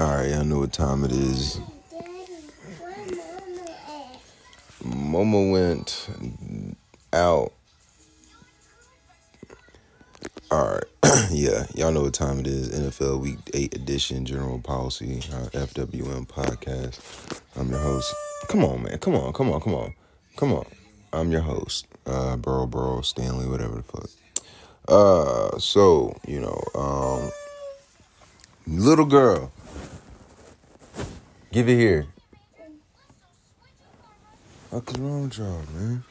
Alright, y'all know what time it is. Mama went out. Alright, yeah, y'all know what time it is. NFL Week 8 edition, General Policy, our FWM podcast. I'm your host. Come on, man. Come on. I'm your host. Burrow, Stanley, whatever the fuck. So, you know, little girl. Give it here. What's wrong with y'all, man?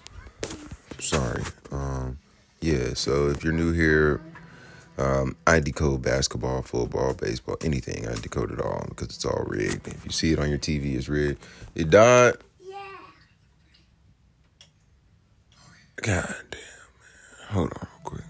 Sorry. Yeah, so if you're new here, I decode basketball, football, baseball, anything. I decode it all because it's all rigged. If you see it on your TV, it's rigged. It died. Yeah. God damn, man. Hold on real quick.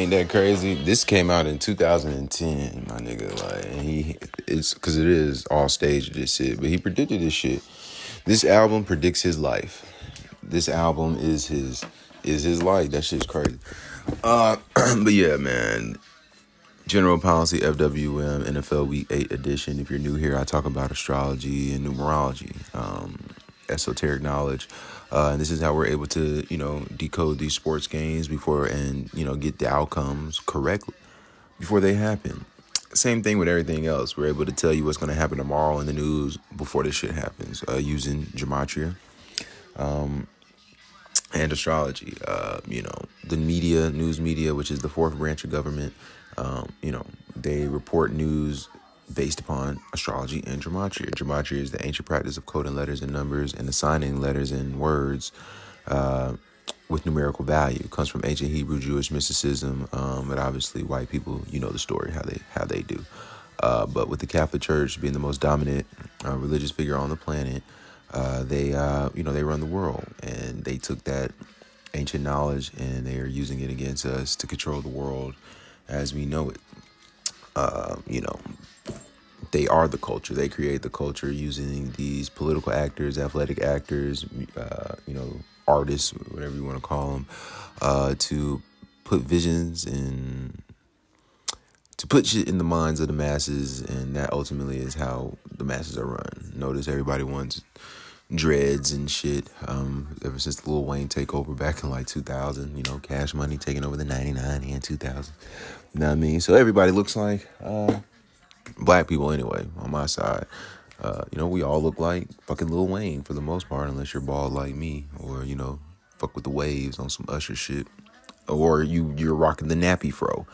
Ain't that crazy? This came out in 2010, my nigga. Like, it's because it is all staged, this shit. But he predicted this shit. This album predicts his life. This album is his life. That shit's crazy. But yeah, man. General Policy, FWM, NFL Week 8 edition. If you're new here, I talk about astrology and numerology, esoteric knowledge. And this is how we're able to, decode these sports games before and, get the outcomes correctly before they happen. Same thing with everything else. We're able to tell you what's going to happen tomorrow in the news before this shit happens using gematria. And astrology, the media, news media, which is the fourth branch of government, they report news based upon astrology and gematria. Gematria is the ancient practice of coding letters and numbers and assigning letters and words with numerical value. It comes from ancient Hebrew, Jewish mysticism, but obviously white people, the story, how they do. But with the Catholic Church being the most dominant religious figure on the planet, they run the world, and they took that ancient knowledge and they are using it against us to control the world as we know it. They are the culture. They create the culture using these political actors, athletic actors, artists, whatever you want to call them, to put visions and to put shit in the minds of the masses, and that ultimately is how the masses are run. Notice everybody wants dreads and shit ever since the Lil Wayne takeover back in like 2000, Cash Money taking over the 99 and 2000, so everybody looks like black people anyway on my side. We all look like fucking Lil Wayne for the most part, unless you're bald like me, or fuck with the waves on some Usher shit, or you're rocking the nappy fro.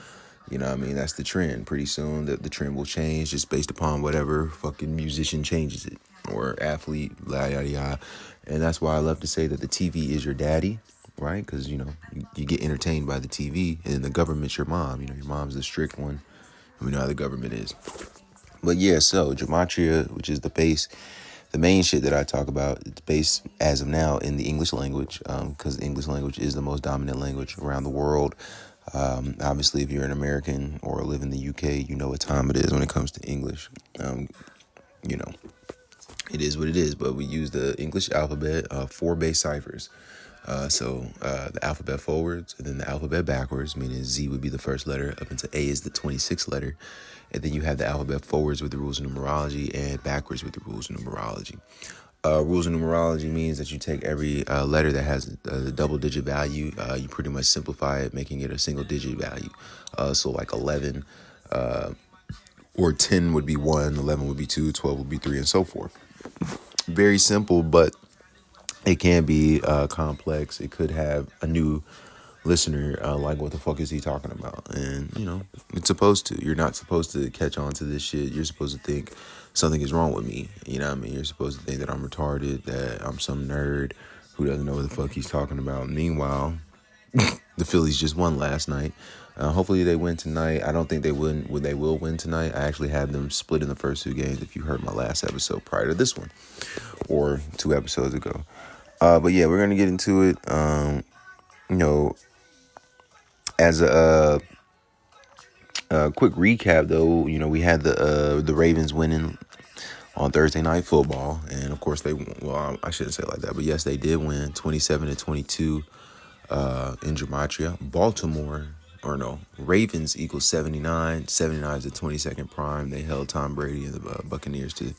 That's the trend. Pretty soon the trend will change just based upon whatever fucking musician changes it, or athlete, yada, yada, yada. And that's why I love to say that the TV is your daddy, right? Because, you get entertained by the TV, and the government's your mom. Your mom's the strict one. We know how the government is. But yeah, so gematria, which is the base, the main shit that I talk about, it's based as of now in the English language, because the English language is the most dominant language around the world. Obviously, if you're an American or live in the UK, what time it is when it comes to English. It is what it is, but we use the English alphabet, four base ciphers. So the alphabet forwards and then the alphabet backwards, meaning Z would be the first letter up into A is the 26th letter. And then you have the alphabet forwards with the rules of numerology and backwards with the rules of numerology. Rules of numerology means that you take every letter that has a double-digit value, you pretty much simplify it, making it a single-digit value. So like 11 or 10 would be 1, 11 would be 2, 12 would be 3, and so forth. Very simple, but it can be complex. It could have a new listener like, what the fuck is he talking about? And, it's supposed to. You're not supposed to catch on to this shit. You're supposed to think something is wrong with me. You're supposed to think that I'm retarded, that I'm some nerd who doesn't know what the fuck he's talking about. Meanwhile, the Phillies just won last night. Hopefully they win tonight. I don't think they will win tonight. I actually had them split in the first two games, if you heard my last episode prior to this one, or two episodes ago. But yeah, we're going to get into it. As a quick recap, though, we had the Ravens winning on Thursday Night Football, and of course they won. Well, I shouldn't say it like that, but yes, they did win 27-22 in gematria. Ravens equals 79. 79 is the 22nd prime. They held Tom Brady and the Buccaneers to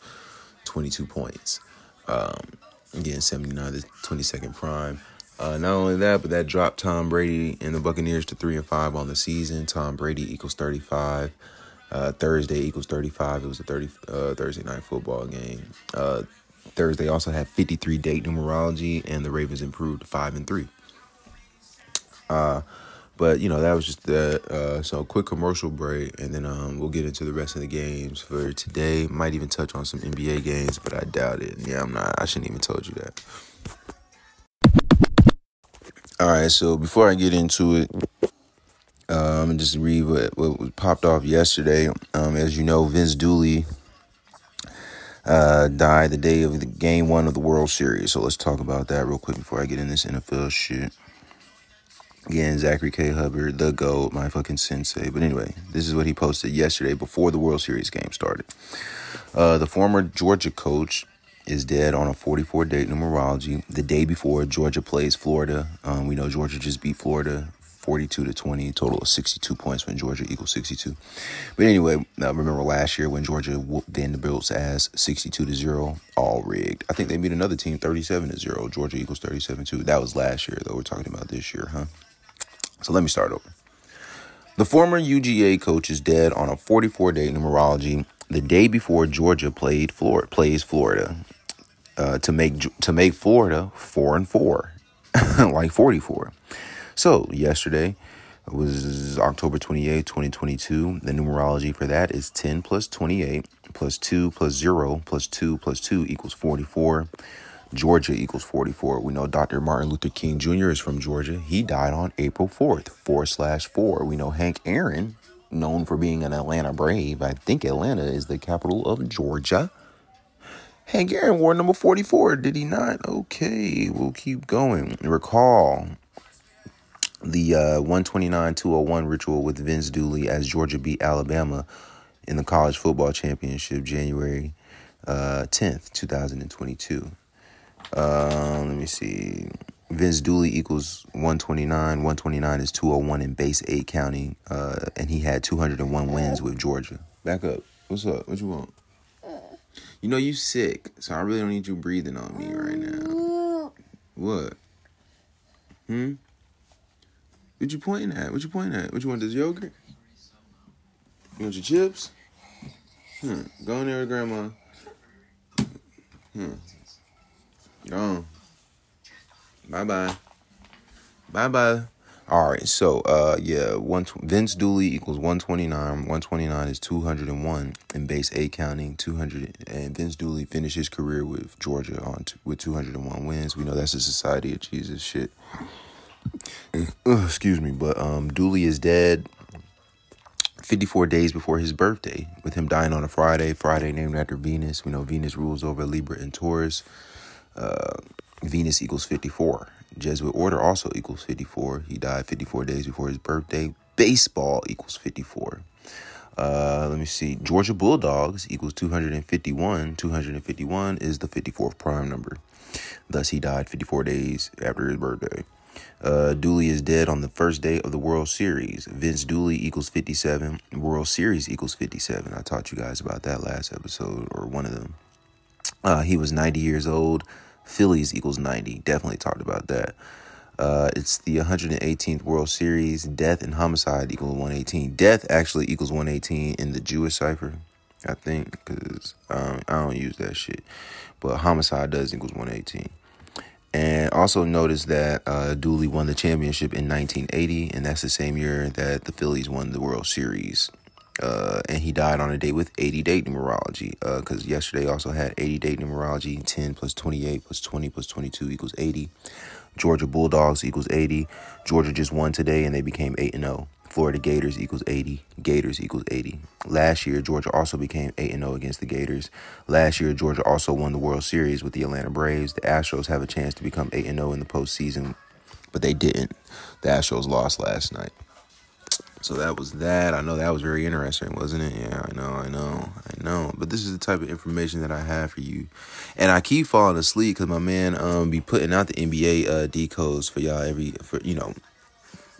22 points. Again, 79 is the 22nd prime. Not only that, but that dropped Tom Brady and the Buccaneers to 3-5 on the season. Tom Brady equals 35. Thursday equals 35. It was a Thursday Night Football game. Thursday also had 53 date numerology, and the Ravens improved to 5-3. But that was just the so quick commercial break, and then we'll get into the rest of the games for today. Might even touch on some NBA games, but I doubt it. Yeah, I shouldn't even told you that. All right, so before I get into it, I'm going to just read what popped off yesterday. As you know, Vince Dooley died the day of the Game 1 of the World Series. So let's talk about that real quick before I get in this NFL shit. Again, Zachary K. Hubbard, the GOAT, my fucking sensei. But anyway, this is what he posted yesterday before the World Series game started. The former Georgia coach is dead on a 44-day numerology. The day before, Georgia plays Florida. We know Georgia just beat Florida 42-20, total of 62 points when Georgia equals 62. But anyway, remember last year when Georgia whooped then the Bills' ass 62-0, all rigged. I think they beat another team 37-0. Georgia equals 37-2. That was last year, though. We're talking about this year, huh? So let me start over. The former UGA coach is dead on a 44-day numerology. The day before Georgia plays Florida to make Florida 4-4, like 44. So yesterday was October 28, 2022. The numerology for that is 10 plus 28 plus 2 plus 0 plus 2 plus 2 equals 44. Georgia equals 44. We know Dr. Martin Luther King Jr. is from Georgia. He died on April 4th, 4/4. We know Hank Aaron, known for being an Atlanta Brave. I think Atlanta is the capital of Georgia. Hank Aaron wore number 44, did he not? Okay, we'll keep going. Recall the 129-201 ritual with Vince Dooley as Georgia beat Alabama in the college football championship January 10th, 2022. Let me see. Vince Dooley equals 129. 129 is 201 in base 8 county. And he had 201 wins with Georgia. Back up. What's up? What you want? You know you sick, so I really don't need you breathing on me right now. What? What you pointing at? What you pointing at? What you want, this yogurt? You want your chips? Go in there with Grandma. Gone. Bye-bye. Bye-bye. All right, so, Vince Dooley equals 129. 129 is 201 in base 8 counting, 200. And Vince Dooley finished his career with Georgia with 201 wins. We know that's the Society of Jesus shit. Excuse me, but Dooley is dead 54 days before his birthday, with him dying on a Friday. Friday named after Venus. We know Venus rules over Libra and Taurus. Venus equals 54. Jesuit order also equals 54. He died 54 days before his birthday. Baseball equals 54. Let me see. Georgia Bulldogs equals 251. 251 is the 54th prime number. Thus, he died 54 days after his birthday. Dooley is dead on the first day of the World Series. Vince Dooley equals 57. World Series equals 57. I taught you guys about that last episode, or one of them. He was 90 years old. Phillies equals 90. Definitely talked about that. It's the 118th World Series. Death and homicide equals 118. Death actually equals 118 in the Jewish cipher, I think, because I don't use that shit. But homicide does equals 118. And also notice that Dooley won the championship in 1980, and that's the same year that the Phillies won the World Series. And he died on a day with 80-day numerology, because yesterday also had 80-day numerology. 10 plus 28 plus 20 plus 22 equals 80. Georgia Bulldogs equals 80. Georgia just won today, and they became 8-0. Florida Gators equals 80. Gators equals 80. Last year, Georgia also became 8-0 against the Gators. Last year, Georgia also won the World Series with the Atlanta Braves. The Astros have a chance to become 8-0 in the postseason, but they didn't. The Astros lost last night. So that was that. I know that was very interesting, wasn't it? Yeah, I know. But this is the type of information that I have for you. And I keep falling asleep because my man be putting out the NBA decodes for y'all .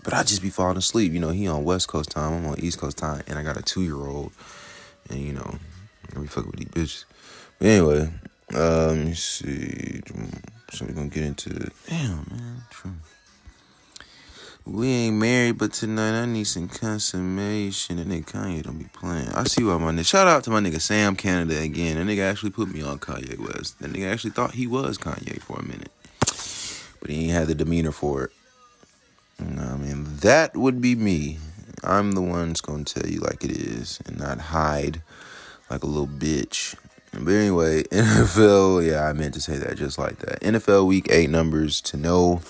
But I just be falling asleep. You know, he on West Coast time. I'm on East Coast time. And I got a 2-year-old. And, I be fucking with these bitches. But anyway, let me see. So we're going to get into... Damn, man. True. We ain't married, but tonight I need some consummation. That nigga Kanye don't be playing. I see why my nigga. Shout out to my nigga Sam Canada again. That nigga actually put me on Kanye West. That nigga actually thought he was Kanye for a minute. But he ain't had the demeanor for it. You know what I mean? That would be me. I'm the one that's going to tell you like it is and not hide like a little bitch. But anyway, NFL, yeah, I meant to say that just like that. NFL Week 8 numbers to know.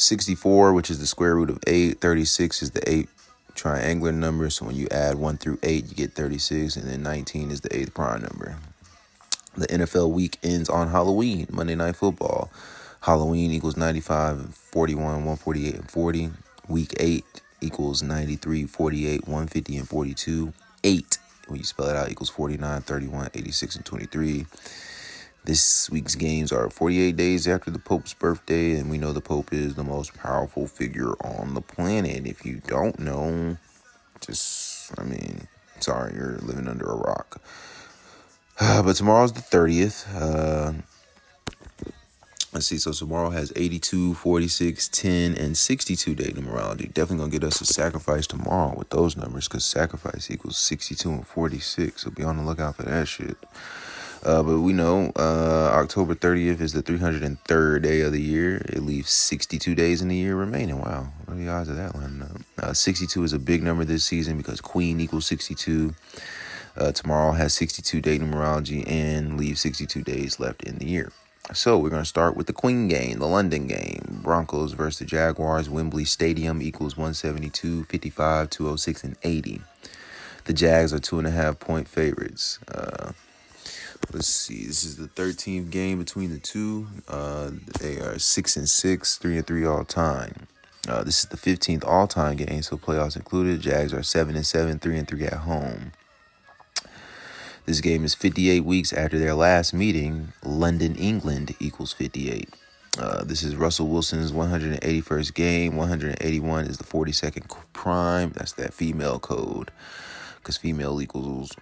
64, which is the square root of 8. 36 is the 8 triangular number. So when you add 1 through 8, you get 36. And then 19 is the 8th prime number. The NFL week ends on Halloween, Monday Night Football. Halloween equals 95, 41, 148, and 40. Week 8 equals 93, 48, 150, and 42. 8, when you spell it out, equals 49, 31, 86, and 23. This week's games are 48 days after the Pope's birthday, and we know the Pope is the most powerful figure on the planet. If you don't know, sorry, you're living under a rock. But tomorrow's the 30th. Let's see. So tomorrow has 82, 46, 10, and 62 day to morality. Definitely going to get us a sacrifice tomorrow with those numbers, because sacrifice equals 62 and 46. So be on the lookout for that shit. But we know October 30th is the 303rd day of the year. It leaves 62 days in the year remaining. Wow. What are the odds of that lining up? 62 is a big number this season because Queen equals 62. Tomorrow has 62 day numerology and leaves 62 days left in the year. So we're going to start with the Queen game, the London game. Broncos versus the Jaguars. Wembley Stadium equals 172, 55, 206, and 80. The Jags are 2.5-point favorites. Let's see. This is the 13th game between the two. They are 6-6, 3-3 all time. This is the 15th all time game, so playoffs included. Jags are 7-7, 3-3 at home. This game is 58 weeks after their last meeting. London, England equals 58. This is Russell Wilson's 181st game. 181 is the 42nd prime. That's that female code, because female equals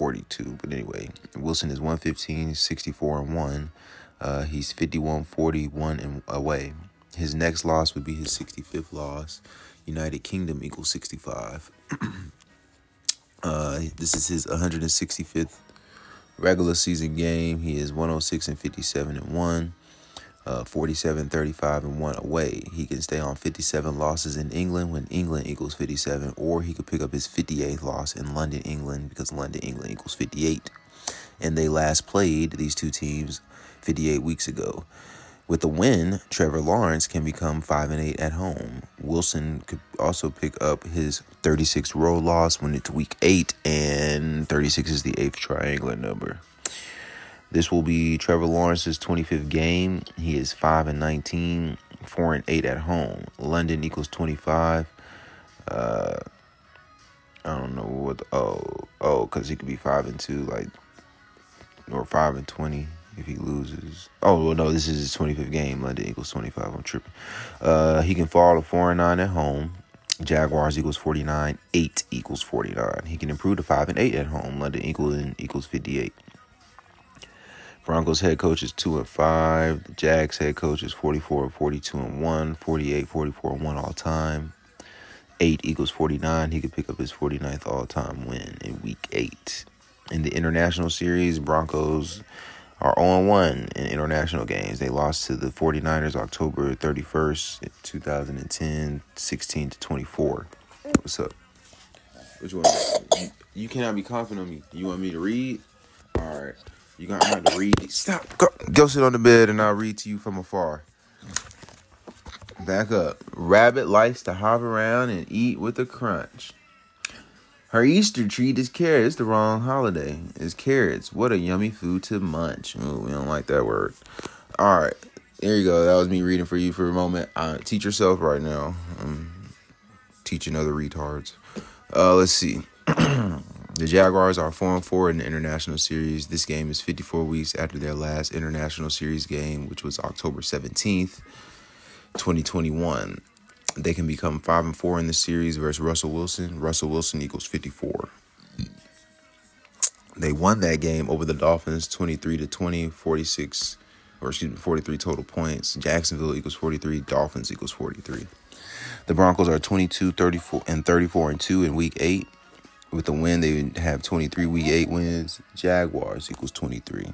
42. But anyway, Wilson is 115, 64, and 1. He's 51, 41, and away. His next loss would be his 65th loss. United Kingdom equals 65. This is his 165th regular season game. He is 106 and 57 and 1, 47, 35 and 1 away. He can stay on 57 losses in England when England equals 57, or he could pick up his 58th loss in London, England, because London, England equals 58. And they last played, these two teams, 58 weeks ago. With a win, Trevor Lawrence can become 5-8 at home. Wilson could also pick up his 36th road loss when it's week 8, and 36 is the 8th triangular number. This will be Trevor Lawrence's 25th game. He is 5-19, 4-8 at home. London equals 25. I don't know what. Because he could be 5-2, or 5-20. If he loses. Oh, well, no, this is his 25th game. London equals 25. I'm tripping. He can fall to 4-9 at home. Jaguars equals 49. 8 equals 49. He can improve to 5-8 at home. London equals 58. Broncos head coach is 2-5. The Jags head coach is 44, 42, and 1. 48, 44, and 1 all time. 8 equals 49. He could pick up his 49th all time win in week 8. In the international series, Broncos are 0-1 in international games. They lost to the 49ers October 31st, 2010, 16-24. What's up? What you want? You cannot be coughing on me. You want me to read? All right. You're going to have to read. Stop. Go sit on the bed and I'll read to you from afar. Back up. Rabbit likes to hop around and eat with a crunch. Her Easter treat is carrots. It's the wrong holiday. It's carrots. What a yummy food to munch. Ooh, we don't like that word. All right. There you go. That was me reading for you for a moment. Teach yourself right now. I'm teaching other retards. Let's see. The Jaguars are 4-4 in the international series. This game is 54 weeks after their last international series game, which was October 17th, 2021. They can become 5-4 in the series versus Russell Wilson. Russell Wilson equals 54. They won that game over the Dolphins 23-20, 43 total points. Jacksonville equals 43. Dolphins equals 43. The Broncos are 22, 34, and 34 and 2 in week 8. With a win, they have 23 week 8 wins. Jaguars equals 23.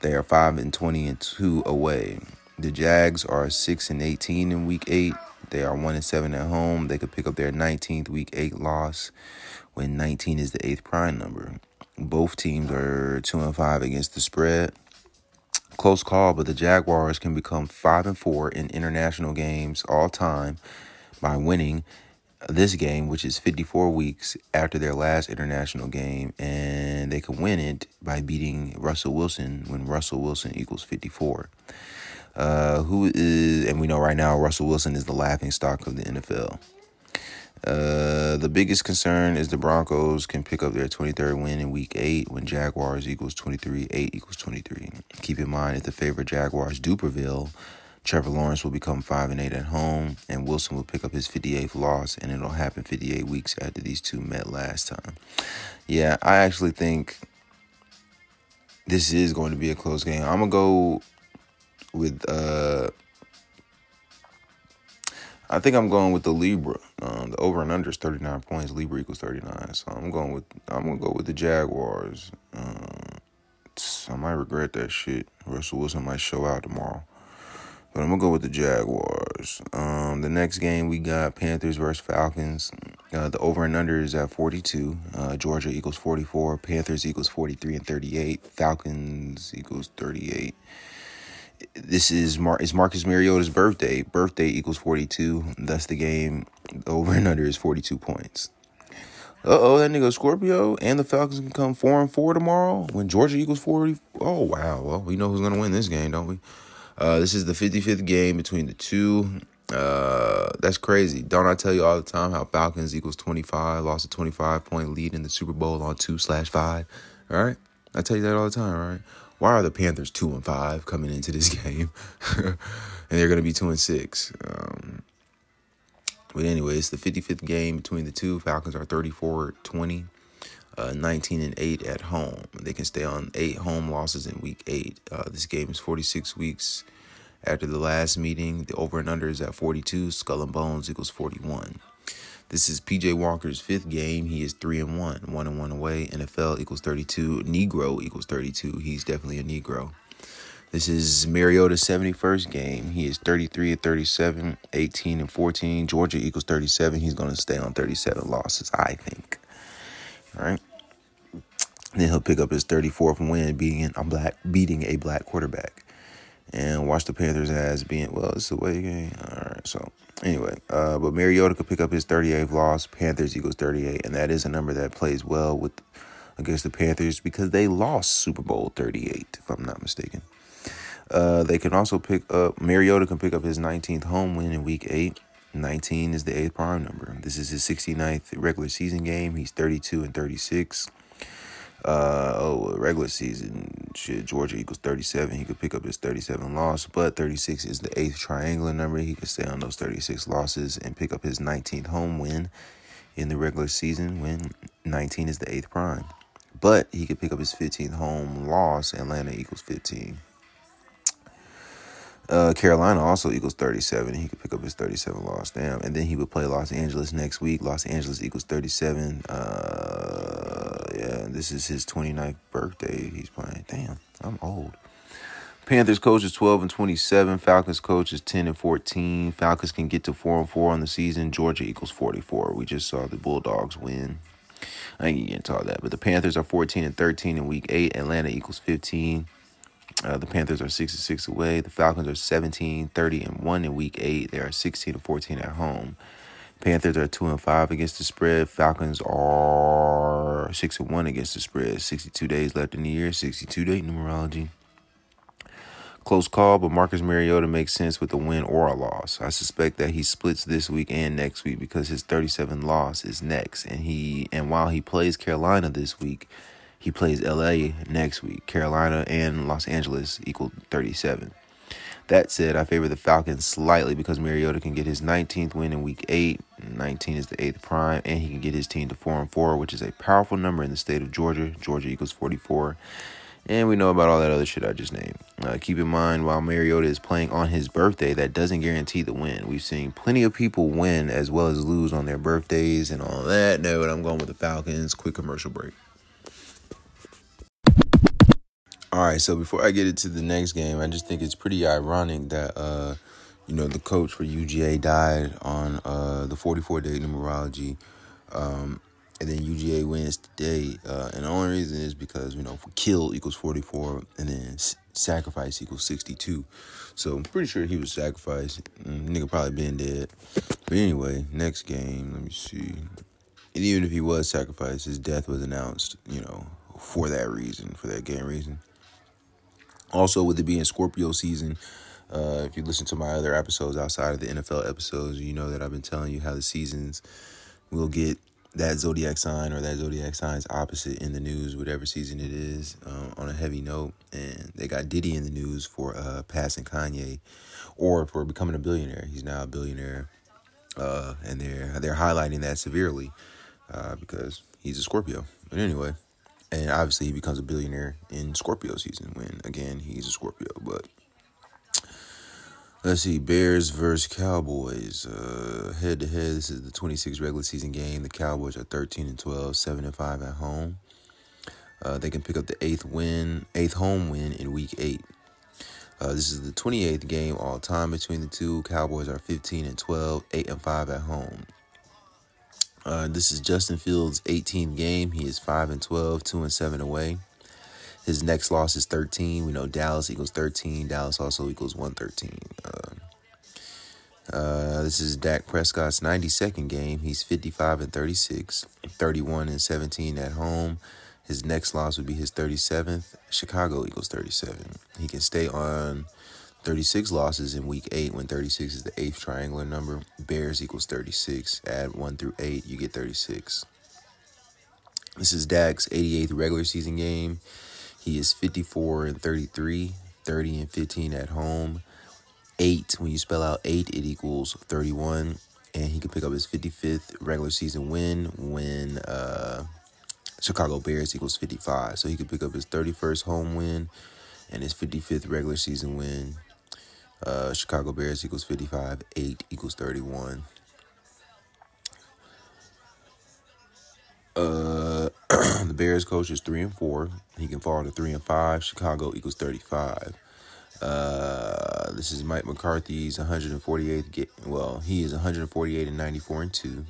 They are 5-20 and 2 away. The Jags are 6-18 in week 8. They are 1-7 at home. They could pick up their 19th week 8 loss when 19 is the 8th prime number. Both teams are 2-5 against the spread. Close call, but the Jaguars can become 5-4 in international games all time by winning this game, which is 54 weeks after their last international game, and they can win it by beating Russell Wilson when Russell Wilson equals 54. And we know right now Russell Wilson is the laughingstock of the NFL. The biggest concern is the Broncos can pick up their 23rd win in Week 8 when Jaguars equals 23, 8 equals 23. Keep in mind, if the favored Jaguars do prevail, Trevor Lawrence will become 5-8 at home, and Wilson will pick up his 58th loss, and it'll happen 58 weeks after these two met last time. Yeah, I actually think this is going to be a close game. I'm going to go with... I think I'm going with the Libra. The over and under is 39 points. Libra equals 39. So I'm gonna go with the Jaguars. I might regret that shit. Russell Wilson might show out tomorrow, but I'm gonna go with the Jaguars. The next game we got Panthers versus Falcons. The over and under is at 42. Georgia equals 44. Panthers equals 43 and 38. Falcons equals 38. This is Marcus Mariota's birthday. Birthday equals 42. That's the game. Over and under is 42 points. Uh-oh, that nigga Scorpio and the Falcons can come 4-4 tomorrow when Georgia equals 40. Oh, wow. Well, we know who's going to win this game, don't we? This is the 55th game between the two. That's crazy. Don't I tell you all the time how Falcons equals 25, lost a 25-point lead in the Super Bowl on 2/5? All right? I tell you that all the time, all right? Why are the Panthers 2-5 coming into this game? And they're going to be 2-6. But anyway, it's the 55th game between the two. Falcons are 34-20, 19-8 at home. They can stay on 8 home losses in Week 8. This game is 46 weeks after the last meeting. The over and under is at 42. Skull and Bones equals 41. This is P.J. Walker's 5th game. He is 3-1, 1-1 away. NFL equals 32. Negro equals 32. He's definitely a Negro. This is Mariota's 71st game. He is 33-37, 18-14. Georgia equals 37. He's going to stay on 37 losses, I think. All right. Then he'll pick up his 34th win, beating a black quarterback. And watch the Panthers as being, well, it's a away game. All right, so anyway. But Mariota could pick up his 38th loss. Panthers equals 38. And that is a number that plays well with against the Panthers because they lost Super Bowl 38, if I'm not mistaken. They can also Mariota can pick up his 19th home win in Week 8. 19 is the 8th prime number. This is his 69th regular season game. He's 32-36. Regular season, shit, Georgia equals 37. He could pick up his 37 loss, but 36 is the 8th triangular number. He could stay on those 36 losses and pick up his 19th home win in the regular season when 19 is the 8th prime. But he could pick up his 15th home loss. Atlanta equals 15. Carolina also equals 37. He could pick up his 37 loss. Damn. And then he would play Los Angeles next week. Los Angeles equals 37. Yeah, this is his 29th birthday he's playing. Damn, I'm old. Panthers coach is 12-27. Falcons coach is 10-14. Falcons can get to 4-4 on the season. Georgia equals 44. We just saw the Bulldogs win. I ain't getting into all that. But the Panthers are 14-13 in Week 8. Atlanta equals 15. The Panthers are 6-6 away. The Falcons are 17-30-1 in Week 8. They are 16-14 at home. Panthers are 2-5 against the spread. Falcons are 6-1 against the spread. 62 days left in the year. 62-day numerology. Close call, but Marcus Mariota makes sense with a win or a loss. I suspect that he splits this week and next week because his 37 loss is next. And while he plays Carolina this week, he plays L.A. next week. Carolina and Los Angeles equal 37. That said, I favor the Falcons slightly because Mariota can get his 19th win in Week 8. 19 is the 8th prime. And he can get his team to 4-4, which is a powerful number in the state of Georgia. Georgia equals 44. And we know about all that other shit I just named. Keep in mind, while Mariota is playing on his birthday, that doesn't guarantee the win. We've seen plenty of people win as well as lose on their birthdays and all that. No, I'm going with the Falcons. Quick commercial break. All right, so before I get into the next game, I just think it's pretty ironic that, the coach for UGA died on the 44-day numerology, and then UGA wins today. And the only reason is because, kill equals 44, and then sacrifice equals 62. So I'm pretty sure he was sacrificed. Nigga probably been dead. But anyway, next game, let me see. And even if he was sacrificed, his death was announced, for that game reason. Also, with it being Scorpio season, If you listen to my other episodes outside of the NFL episodes, you know that I've been telling you how the seasons will get that zodiac sign or that zodiac sign's opposite in the news, whatever season it is, on a heavy note. And they got Diddy in the news for passing Kanye, or for becoming a billionaire. He's now a billionaire, and they're highlighting that severely because he's a Scorpio. But anyway, and obviously he becomes a billionaire in Scorpio season when, again, he's a Scorpio. But let's see, Bears versus Cowboys, head-to-head. This is the 26th regular season game. The Cowboys are 13-12, 7-5 at home. They can pick up the eighth home win in Week 8. This is the 28th game all time between the two. Cowboys are 15-12, 8-5 at home. This is Justin Fields' 18th game. He is 5-12, 2-7 away. His next loss is 13. We know Dallas equals 13. Dallas also equals 113. This is Dak Prescott's 92nd game. He's 55-36, 31-17 at home. His next loss would be his 37th. Chicago equals 37. He can stay on 36 losses in Week 8 when 36 is the 8th triangular number. Bears equals 36. Add 1 through 8, you get 36. This is Dak's 88th regular season game. He is 54-33, 30-15 at home. 8, when you spell out 8, it equals 31. And he can pick up his 55th regular season win when Chicago Bears equals 55. So he can pick up his 31st home win and his 55th regular season win. Chicago Bears equals 55, 8 equals 31. The Bears coach is 3-4. He can fall to 3-5. Chicago equals 35. This is Mike McCarthy's 148th game. Well, he is 148-94-2,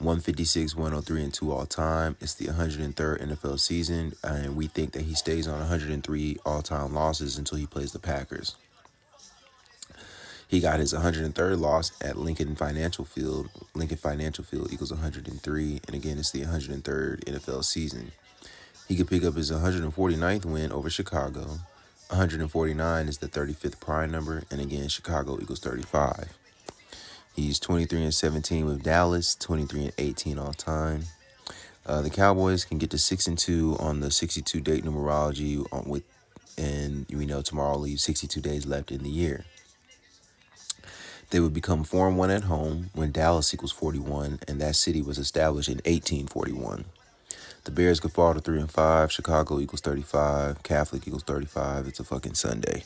156-103-2 all time. It's the 103rd NFL season, and we think that he stays on 103 all time losses until he plays the Packers. He got his 103rd loss at Lincoln Financial Field. Lincoln Financial Field equals 103. And again, it's the 103rd NFL season. He could pick up his 149th win over Chicago. 149 is the 35th prime number. And again, Chicago equals 35. He's 23-17 with Dallas, 23-18 all time. The Cowboys can get to 6-2 on the 62-date numerology. And we know tomorrow leaves 62 days left in the year. They would become 4-1 at home when Dallas equals 41, and that city was established in 1841. The Bears could fall to 3-5. Chicago equals 35. Catholic equals 35. It's a fucking Sunday.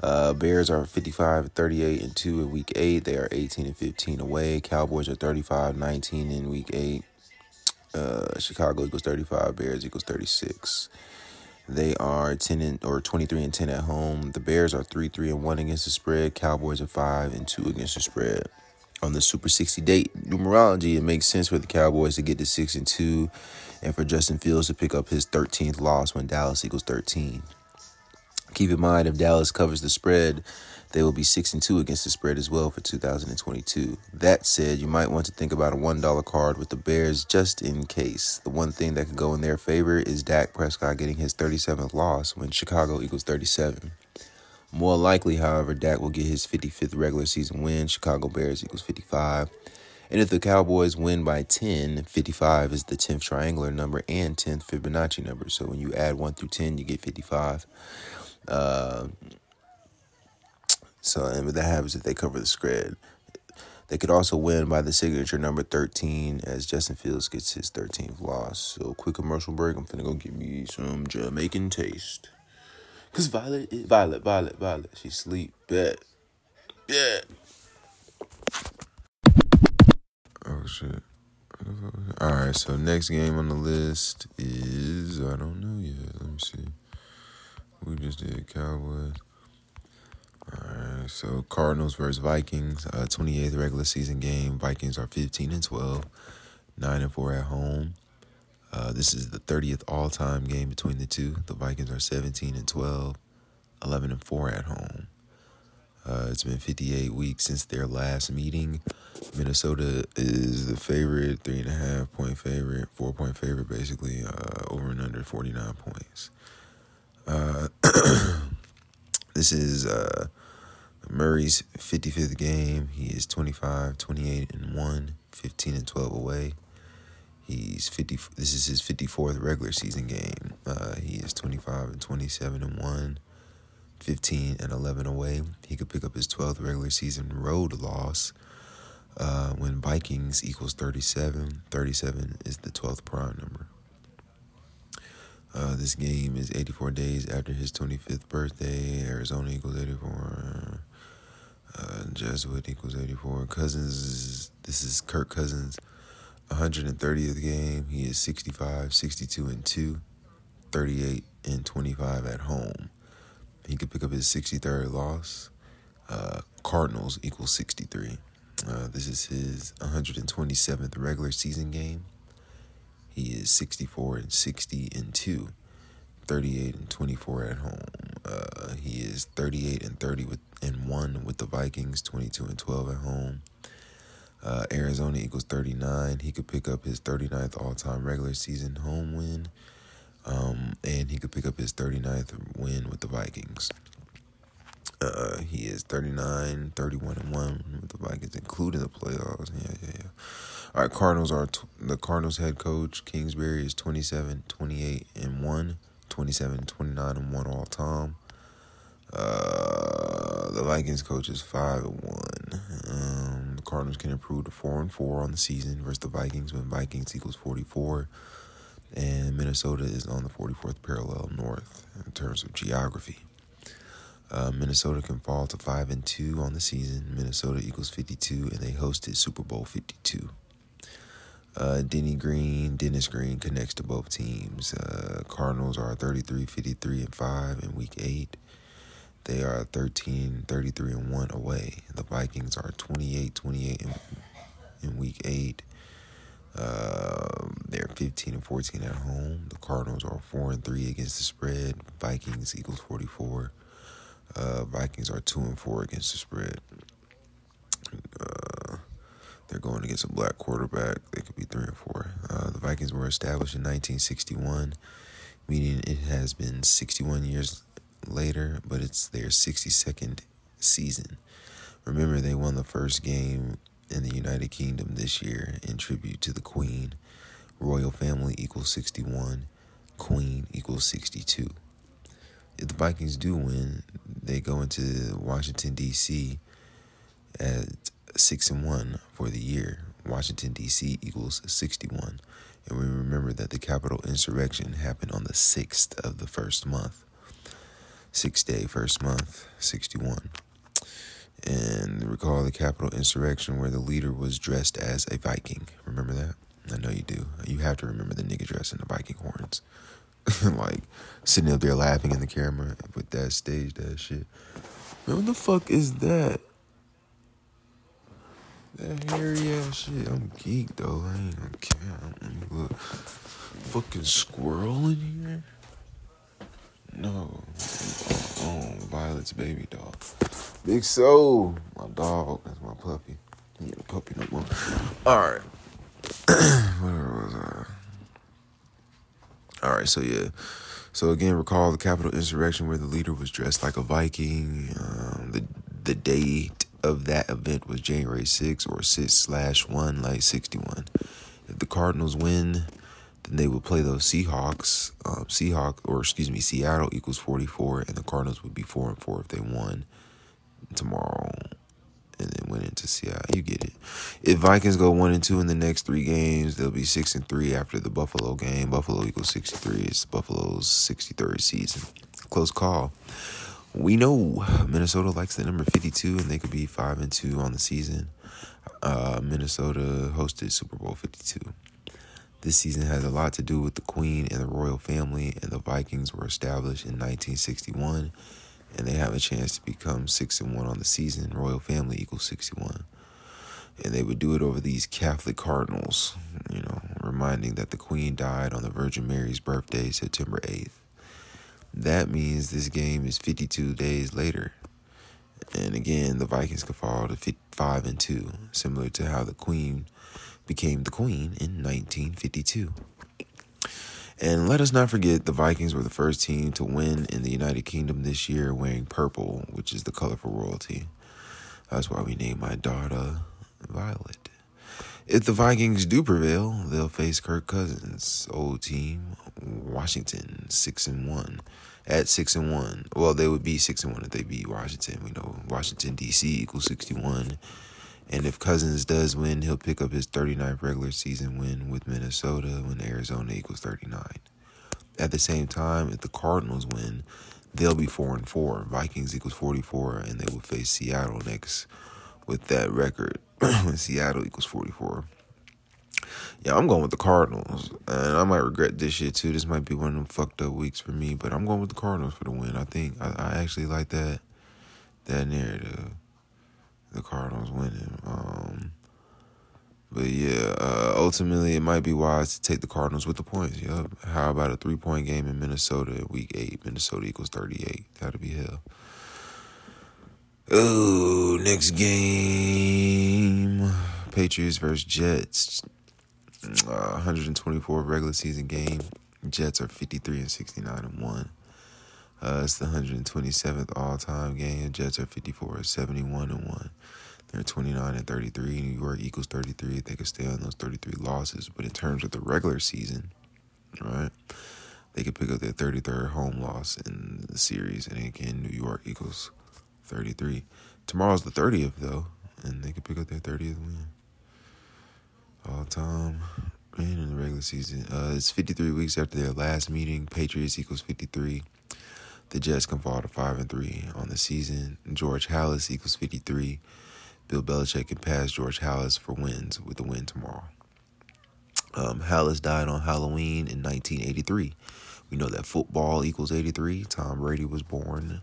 Bears are 55-38-2 in Week 8. They are 18-15 away. Cowboys are 35-19 in Week 8. Chicago equals 35. Bears equals 36. They are 23-10 at home. The Bears are 3-3-1 against the spread. Cowboys are 5-2 against the spread. On the Super 60 date numerology, it makes sense for the Cowboys to get to 6-2 and for Justin Fields to pick up his 13th loss when Dallas equals 13. Keep in mind, if Dallas covers the spread, they will be 6-2 against the spread as well for 2022. That said, you might want to think about a $1 card with the Bears just in case. The one thing that could go in their favor is Dak Prescott getting his 37th loss when Chicago equals 37. More likely, however, Dak will get his 55th regular season win. Chicago Bears equals 55. And if the Cowboys win by 10, 55 is the 10th triangular number and 10th Fibonacci number. So when you add 1 through 10, you get 55. And that happens if they cover the spread. They could also win by the signature number 13 as Justin Fields gets his 13th loss. So quick commercial break. I'm finna go give me some Jamaican taste. Cause Violet is Violet. She sleep. Bet. Oh shit. Alright, so next game on the list is, I don't know yet. Let me see. We just did Cowboys. Alright, so Cardinals versus Vikings, 28th regular season game. Vikings are 15-12, 9-4 at home. This is the 30th all-time game between the two. The Vikings are 17-12, 11-4 at home. It's been 58 weeks since their last meeting. Minnesota is the favorite, 3.5-point favorite, 4-point favorite basically, over and under 49 points. This is Murray's 55th game. He is 25, 28, and 1, 15 and 12 away. He's 50. This is his 54th regular season game. He is 25 and 27 and 1, 15 and 11 away. He could pick up his 12th regular season road loss when Vikings equals 37. 37 is the 12th prime number. This game is 84 days after his 25th birthday. Arizona equals 84. Jesuit equals 84. Cousins, this is Kirk Cousins' 130th game. He is 65, 62, and 2, 38, and 25 at home. He could pick up his 63rd loss. Cardinals equals 63. This is his 127th regular season game. He is 64 and 60 and 2, 38 and 24 at home. He is 38 and 30 and 1 with the Vikings, 22 and 12 at home. Arizona equals 39. He could pick up his 39th all-time regular season home win, and he could pick up his 39th win with the Vikings. He is 39, 31, and 1 with the Vikings, including the playoffs. Yeah. All right, Cardinals are the Cardinals head coach, Kingsbury, is 27, 28, and 1, 27, 29, and 1 all time. The Vikings coach is 5 and 1. The Cardinals can improve to 4 and 4 on the season versus the Vikings when Vikings equals 44. And Minnesota is on the 44th parallel north in terms of geography. Minnesota can fall to 5-2 on the season. Minnesota equals 52, and they hosted Super Bowl 52. Dennis Green connects to both teams. Cardinals are 33, 53, and 5 in Week 8. They are 13, 33, and 1 away. The Vikings are 28, 28 in Week 8. They're 15 and 14 at home. The Cardinals are 4 and 3 against the spread. Vikings equals 44. Vikings are 2-4 against the spread. They're going against a black quarterback. They could be 3-4. The Vikings were established in 1961, meaning it has been 61 years later, but it's their 62nd season. Remember, they won the first game in the United Kingdom this year in tribute to the Queen. Royal family equals 61. Queen equals 62. If the Vikings do win, they go into Washington, D.C. at 6-1 for the year. Washington, D.C. equals 61. And we remember that the Capitol insurrection happened on the 6th of the first month. 6th day, first month, 61. And recall the Capitol insurrection where the leader was dressed as a Viking. Remember that? I know you do. You have to remember the nigga dressed in the Viking horns. Like, sitting up there laughing in the camera with that stage, that shit. Man, what the fuck is that? That hairy ass shit. I'm geek, though. I ain't gonna care. Let me look. Fucking squirrel in here? No. Violet's baby dog. Big Soul. My dog. That's my puppy. He ain't a puppy no more. Alright. Whatever was I? All right, so again, recall the Capitol insurrection where the leader was dressed like a Viking. The date of that event was January 6th or 6/1, like 61. If the Cardinals win, then they would play those Seahawks. Seattle equals 44, and the Cardinals would be 4-4 if they won tomorrow. And then went into Seattle. You get it. If Vikings go 1-2 in the next three games, they'll be 6-3 after the Buffalo game. Buffalo equals 63. It's Buffalo's 63rd season. Close call. We know Minnesota likes the number 52, and they could be 5-2 on the season. Minnesota hosted Super Bowl 52. This season has a lot to do with the Queen and the royal family, and the Vikings were established in 1961. And they have a chance to become 6-1 on the season. Royal family equals 61. And they would do it over these Catholic Cardinals, you know, reminding that the Queen died on the Virgin Mary's birthday, September 8th. That means this game is 52 days later. And again, the Vikings could fall to 5-2, similar to how the Queen became the Queen in 1952. And let us not forget, the Vikings were the first team to win in the United Kingdom this year wearing purple, which is the color for royalty. That's why we named my daughter Violet. If the Vikings do prevail, they'll face Kirk Cousins' old team, Washington, 6-1. At 6-1. Well, they would be 6-1 if they beat Washington. We know Washington, D.C. equals 61. And if Cousins does win, he'll pick up his 39th regular season win with Minnesota when Arizona equals 39. At the same time, if the Cardinals win, they'll be 4-4. Vikings equals 44, and they will face Seattle next with that record when Seattle equals 44. Yeah, I'm going with the Cardinals, and I might regret this shit too. This might be one of them fucked up weeks for me, but I'm going with the Cardinals for the win. I think I actually like that narrative, the Cardinals winning. But yeah, ultimately it might be wise to take the Cardinals with the points. Yep. How about a 3-point game in Minnesota at week 8? Minnesota equals 38. That'll be hell. Oh, next game, Patriots versus Jets. 124 regular season game. Jets are 53-69-1. It's the 127th all-time game. Jets are 54-71-1. They're 29-33. New York equals 33. They could stay on those 33 losses. But in terms of the regular season, right, they could pick up their 33rd home loss in the series. And again, New York equals 33. Tomorrow's the 30th, though, and they could pick up their 30th win. All time and in the regular season. It's 53 weeks after their last meeting. Patriots equals 53. The Jets can fall to 5-3 on the season. George Halas equals 53. Bill Belichick can pass George Halas for wins with a win tomorrow. Halas died on Halloween in 1983. We know that football equals 83. Tom Brady was born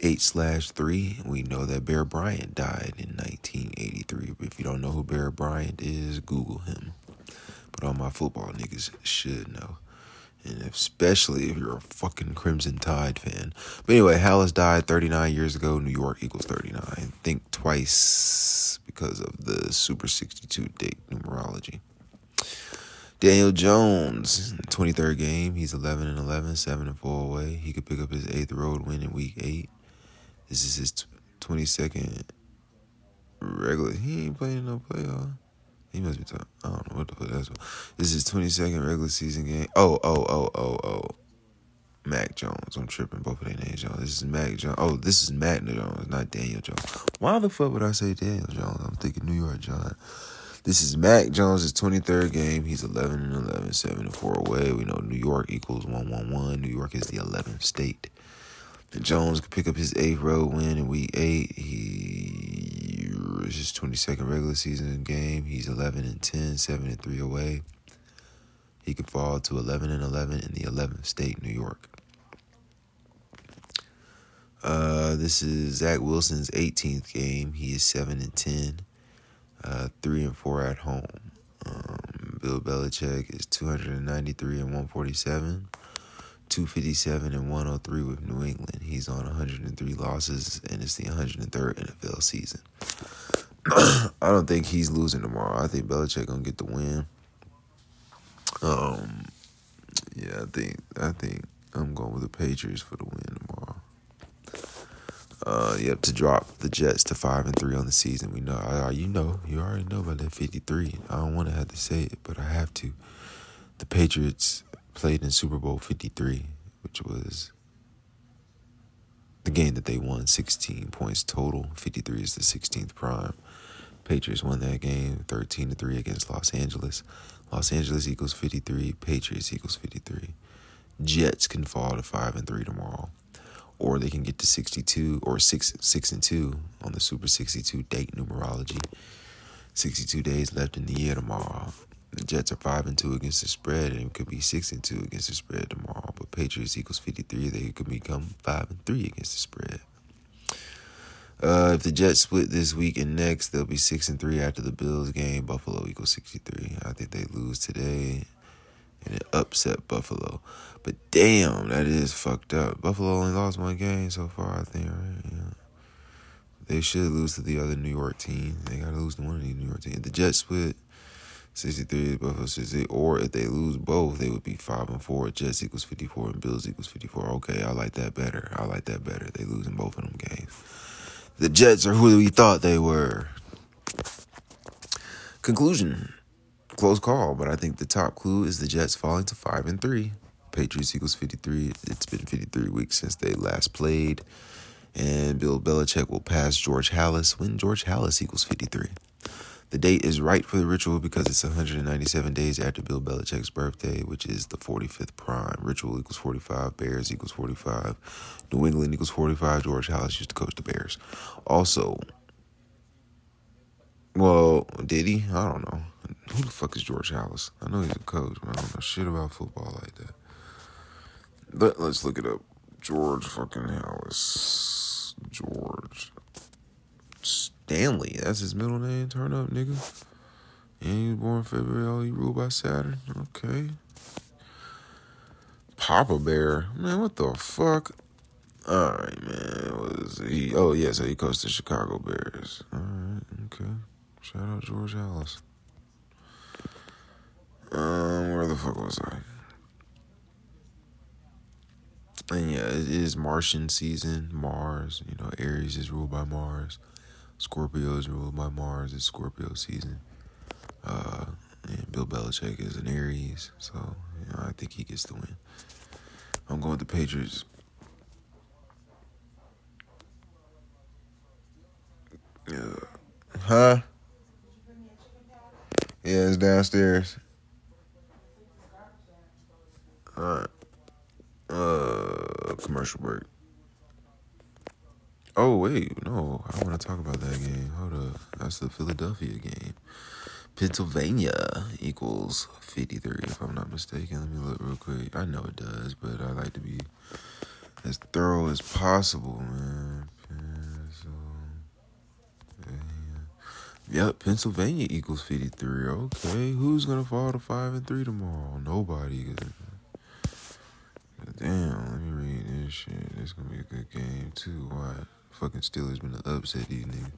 8/3. We know that Bear Bryant died in 1983. If you don't know who Bear Bryant is, Google him. But all my football niggas should know. And especially if you're a fucking Crimson Tide fan. But anyway, Halas died 39 years ago. New York equals 39. Think twice because of the Super 62 date numerology. Daniel Jones, 23rd game. He's 11-11, 7-4 away. He could pick up his 8th road win in week 8. This is his 22nd regular. He ain't playing no playoff. He must be talking. I don't know what the fuck that's about. This is his 22nd regular season game. Mac Jones. I'm tripping. Both of their names, Jones. This is Mac Jones. Oh, this is Matt Jones, not Daniel Jones. Why the fuck would I say Daniel Jones? I'm thinking New York John. This is Mac Jones' 23rd game. He's 11-11, 7-4 away. We know New York equals 1-1-1. New York is the 11th state. And Jones could pick up his 8th road win in week 8. It's his 22nd regular season game. He's 11-10, 7-3 away. He could fall to 11-11 in the 11th state, New York. This is Zach Wilson's 18th game. He is 7-10, 3-4 at home. Bill Belichick is 293-147. 257-103 with New England. He's on 103 losses, and it's the 103rd NFL season. I don't think he's losing tomorrow. I think Belichick gonna get the win. Yeah, I think I'm going with the Patriots for the win tomorrow. Yep, to drop the Jets to 5-3 on the season. We know, you already know about that 53. I don't want to have to say it, but I have to. The Patriots played in Super Bowl 53, which was the game that they won, 16 points total. 53 is the 16th prime. Patriots won that game 13-3 against Los Angeles. Los Angeles equals 53. Patriots equals 53. Jets can fall to 5-3 tomorrow, or they can get to 62 or 6-2 on the Super 62 date numerology. 62 days left in the year tomorrow. The Jets are 5-2 against the spread, and it could be 6-2 against the spread tomorrow. But Patriots equals 53. They could become 5-3 against the spread. If the Jets split this week and next, they'll be 6-3 after the Bills game. Buffalo equals 63. I think they lose today and it upset Buffalo. But damn, that is fucked up. Buffalo only lost one game so far, I think, right? Yeah. They should lose to the other New York team. They got to lose to one of these New York teams. If the Jets split, 63 is both of 60, or if they lose both, they would be 5-4. Jets equals 54 and Bills equals 54. Okay, I like that better. They losing both of them games. The Jets are who we thought they were. Conclusion. Close call, but I think the top clue is the Jets falling to 5-3. Patriots equals 53. It's been 53 weeks since they last played. And Bill Belichick will pass George Halas when George Halas equals 53. The date is right for the ritual because it's 197 days after Bill Belichick's birthday, which is the 45th prime. Ritual equals 45. Bears equals 45. New England equals 45. George Halas used to coach the Bears. Also, well, did he? I don't know. Who the fuck is George Halas? I know he's a coach, but I don't know shit about football like that. Let's look it up. George fucking Halas. George Stanley. That's his middle name. Turn up, nigga. And he was born in February. Oh, he ruled by Saturn. Okay. Papa Bear. Man, what the fuck? All right, man. So he coached the Chicago Bears. All right, okay. Shout out George Halas. Where the fuck was I? And yeah, it is Martian season, Mars. You know, Aries is ruled by Mars. Scorpio is ruled by Mars. It's Scorpio season. And Bill Belichick is an Aries. So, you know, I think he gets the win. I'm going with the Patriots. Yeah. Huh? Yeah, it's downstairs. Alright. Commercial break. Oh, wait. No, I want to talk about that game. Hold up. That's the Philadelphia game. Pennsylvania equals 53, if I'm not mistaken. Let me look real quick. I know it does, but I like to be as thorough as possible, man. Pennsylvania. Yep, Pennsylvania equals 53. Okay, who's going to fall to 5-3 tomorrow? Nobody. Damn, let me read this shit. It's going to be a good game, too. Why? Fucking Steelers been upset these niggas.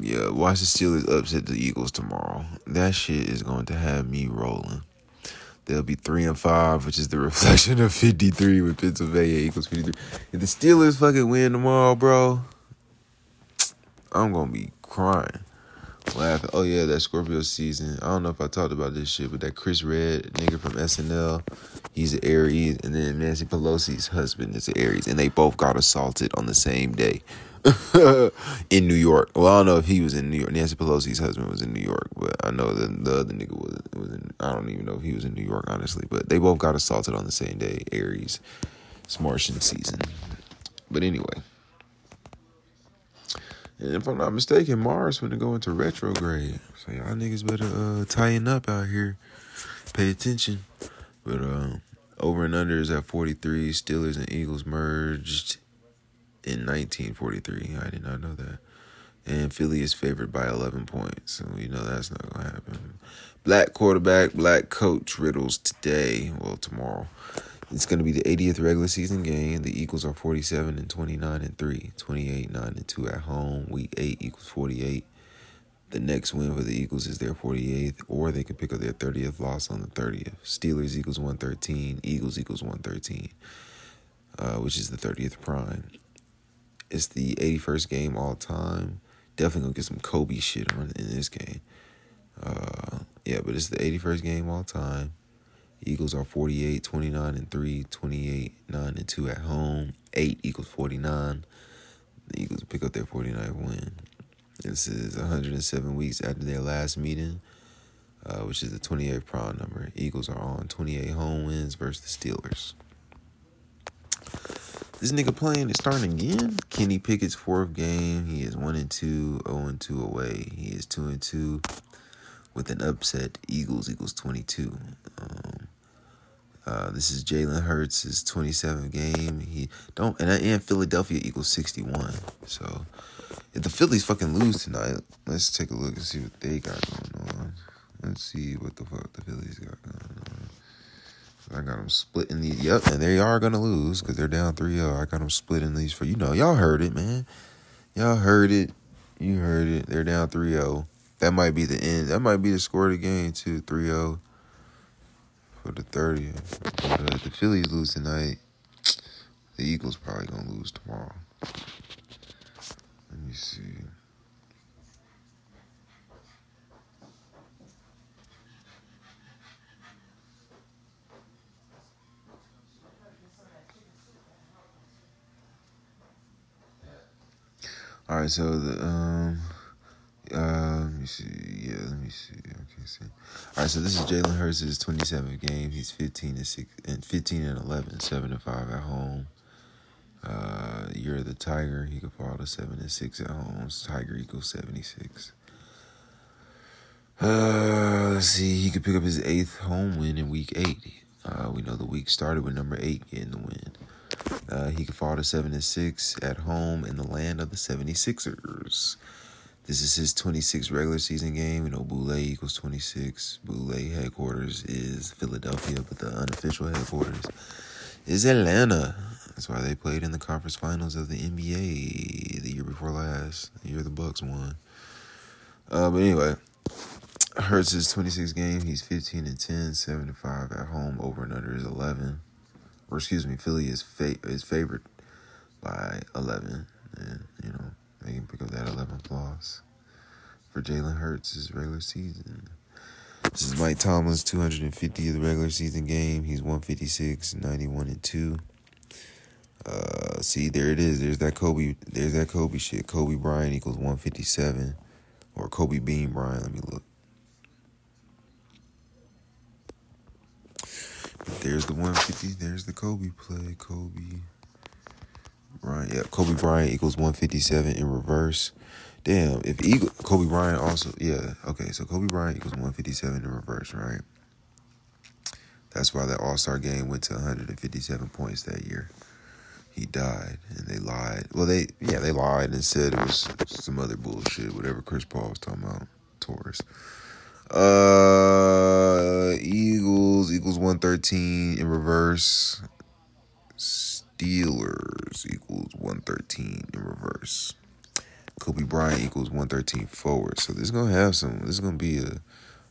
Yeah, watch the Steelers upset the Eagles tomorrow. That shit is going to have me rolling. They'll be 3-5, which is the reflection of 53 with Pennsylvania equals 53. If the Steelers fucking win tomorrow, bro, I'm going to be crying. Laughing. Oh, yeah, that Scorpio season. I don't know if I talked about this shit, but that Chris Red nigga from SNL, he's an Aries. And then Nancy Pelosi's husband is an Aries. And they both got assaulted on the same day in New York. Well, I don't know if he was in New York. Nancy Pelosi's husband was in New York. But I know that the other nigga was in, I don't even know if he was in New York, honestly. But they both got assaulted on the same day, Aries. It's Martian season. But anyway. And if I'm not mistaken, Mars finna go into retrograde. So y'all niggas better tighten up out here. Pay attention. But over and under is at 43. Steelers and Eagles merged in 1943. I did not know that. And Philly is favored by 11 points. So we know that's not going to happen. Black quarterback, black coach riddles today. Well, tomorrow. It's going to be the 80th regular season game. The Eagles are 47-29-3, 28-9-2 at home. Week 8 equals 48. The next win for the Eagles is their 48th, or they can pick up their 30th loss on the 30th. Steelers equals 113, Eagles equals 113, which is the 30th prime. It's the 81st game all time. Definitely going to get some Kobe shit on in this game. But it's the 81st game all time. Eagles are 48-29-3, 28-9-2 at home. 8 equals 49. The Eagles pick up their 49th win. This is 107 weeks after their last meeting, which is the 28th prime number. Eagles are on 28 home wins versus the Steelers. This nigga playing is starting again. Kenny Pickett's fourth game. He is 1-2, 0-2 away. He is 2-2 with an upset. Eagles equals 22. This is Jalen Hurts' 27th game. And Philadelphia equals 61. So if the Phillies fucking lose tonight, let's take a look and see what they got going on. Let's see what the fuck the Phillies got going on. I got them splitting these. Yep, and they are gonna lose because they're down 3-0. I got them splitting these for y'all heard it, man. Y'all heard it. You heard it. They're down 3-0. That might be the end. That might be the score of the game, too. 3-0 for the 30th. The Phillies lose tonight. The Eagles probably going to lose tomorrow. Let me see. All right, so the let me see. Yeah, let me see. I can't see. All right, so this is Jalen Hurts' 27th game. He's 15 and 11, 7-5 at home. You're the Tiger. He could fall to 7-6 at home. Tiger equals 76. Let's see. He could pick up his 8th home win in week 8. We know the week started with number 8 getting the win. He could fall to 7-6 at home in the land of the 76ers. This is his 26th regular season game. We know Boulay equals 26. Boulay headquarters is Philadelphia, but the unofficial headquarters is Atlanta. That's why they played in the conference finals of the NBA the year before last. The year the Bucks won. But anyway, Hurts' 26th game. He's 15-10, 7-5 at home. Over and under is 11. Or excuse me, Philly is favored by 11. And, you know, they can pick up that 11th loss for Jalen Hurts' regular season. This is Mike Tomlin's 250th regular season game. He's 156, 91-2. See, there it is. There's that Kobe shit. Kobe Bryant equals 157. Or Kobe Bean Bryant. Let me look. There's the 150. There's the Kobe play. Kobe Bryant. Yeah, Kobe Bryant equals 157 in reverse. Damn, Kobe Bryant also. Yeah, okay, so Kobe Bryant equals 157 in reverse, right? That's why that All-Star game went to 157 points that year. He died, and they lied. Well, they lied and said it was some other bullshit, whatever Chris Paul was talking about, Taurus. Eagles equals 113 in reverse. Steelers equals 113 in reverse. Kobe Bryant equals 113 forward. So this is gonna have some. This is gonna be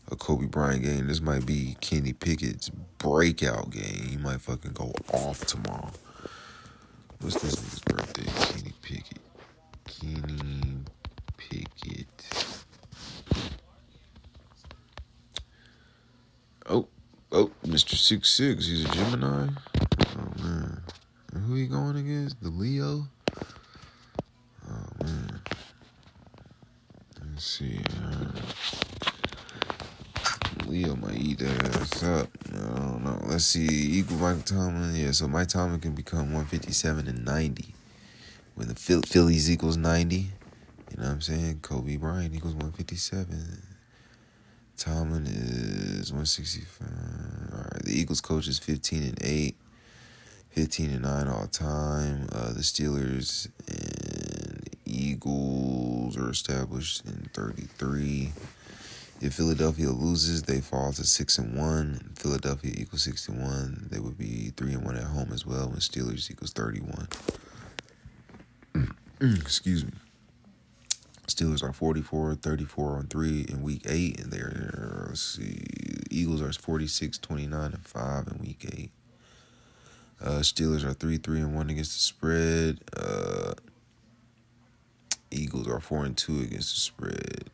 a Kobe Bryant game. This might be Kenny Pickett's breakout game. He might fucking go off tomorrow. What's this nigga's birthday? Kenny Pickett. Kenny Pickett. Oh, Mr. 6'6", he's a Gemini. Oh, man. And who he going against? The Leo? Oh, man. Let's see. Leo might eat that ass up. I don't know. Let's see. Equal Mike Tomlin. Yeah, so Mike Tomlin can become 157-90. When the Phillies equals 90, you know what I'm saying? Kobe Bryant equals 157. Tomlin is 165. All right, the Eagles coach is 15-8, 15-9 all time. The Steelers and Eagles are established in 33. If Philadelphia loses, they fall to 6-1. Philadelphia equals 61. They would be 3-1 at home as well. When Steelers equals 31. Excuse me. Steelers are 44, 34 on 3 in week 8, and they're Eagles are 46, 29 and 5 in week 8. Steelers are 3-3 and 1 against the spread. Eagles are 4-2 against the spread,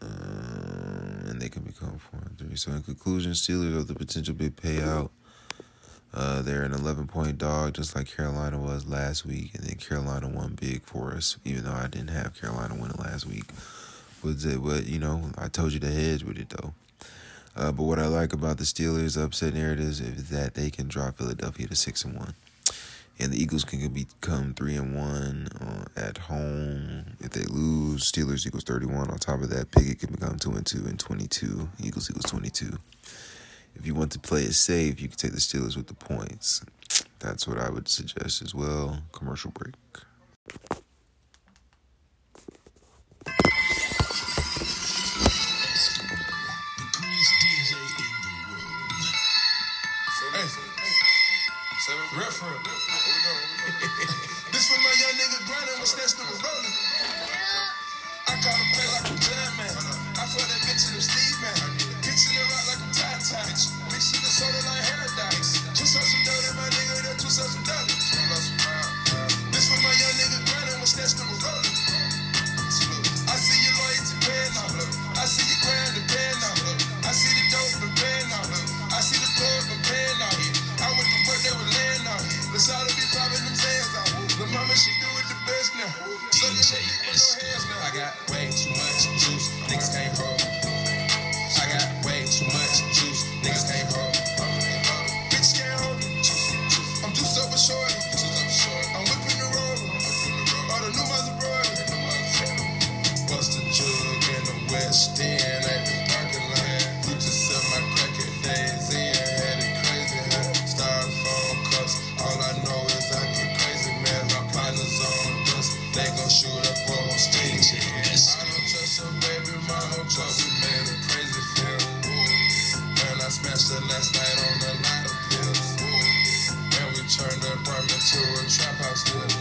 and they can become 4-3. So in conclusion, Steelers are the potential big payout. They're an 11-point dog, just like Carolina was last week. And then Carolina won big for us, even though I didn't have Carolina winning last week. But you know, I told you to hedge with it, though. But what I like about the Steelers' upset narratives is that they can drop Philadelphia to 6-1. And the Eagles can become 3-1 at home. If they lose, Steelers equals 31. On top of that, Pickett can become 2-2 and 22. Eagles equals 22. If you want to play it safe, you can take the Steelers with the points. That's what I would suggest as well. Commercial break. This for my young nigga grinding, I caught him back like a bad man. West End at the parking lot. Used to sell my cracker days in, had it crazy, huh? Styrofoam cups, all I know is I get crazy, man. My partner's on dust, they gon' shoot up on stage. I don't trust her, baby, my whole trust me, man, a crazy feel. Man, I smashed her last night on a lot of pills. And we turned the apartment to a trap house still.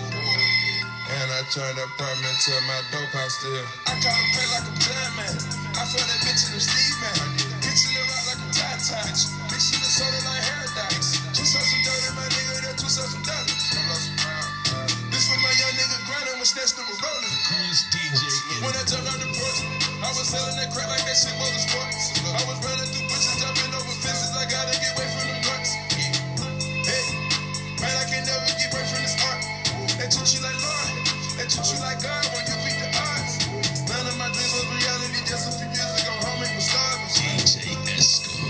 And I turned the apartment to my dope house still. I call the play like a blood man. I feel that bitch in them sleeve, man. Bitch in the rock like a tie. Bitch in the soda like Herodox. Two sons some dirt in my nigga, that two sons some dollars. This was my young nigga grinding when snatched them was rolling. When I jumped out the porch, I was selling that crap like that shit was a sport. I was running through bushes, jumping over fences. I gotta get away from them drugs. Hey, man, I can never get away from this art. They treat you like Lord. They treat you like God when you beat the odds. None of my dreams was reality. Just a few years ago, homie was starving. Just a few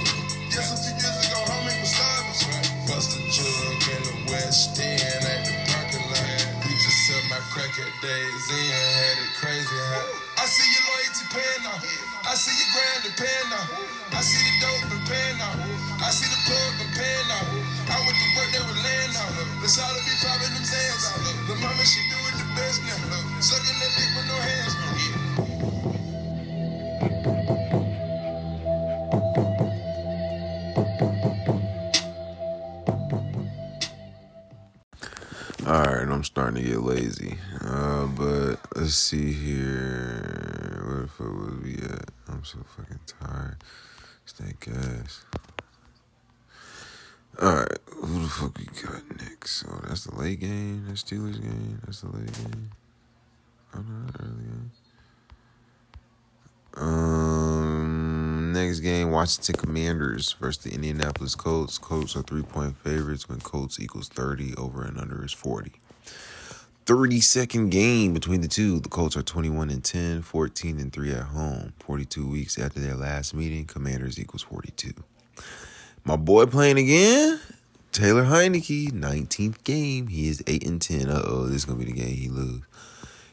years ago, homie was starving. Bust a jug in the West End at the parking lot. We just sell my cracker days in, had it crazy hot. I see your loyalty paying off. I see your grinding paying off. I see the dope and paying off. I see the plug and paying off. I went to work, they were laying off. The solid be popping them Zans off. The mama, she doing the best now. Sucking that dick with no hands. Alright, I'm starting to get lazy. But let's see here. Where the fuck was we at? I'm so fucking tired. Thank gas. Alright, who the fuck we got next? Oh, that's the late game. That's Steelers game. That's the late game. Oh, no, that's the early game. Next game, Washington Commanders versus the Indianapolis Colts. Colts are 3-point favorites when Colts equals 30. Over and under is 40. 32nd game between the two. The Colts are 21-10, 14-3 at home. 42 weeks after their last meeting, Commanders equals 42. My boy playing again, Taylor Heinicke, 19th game. He is 8-10. Uh-oh, this is going to be the game he lose.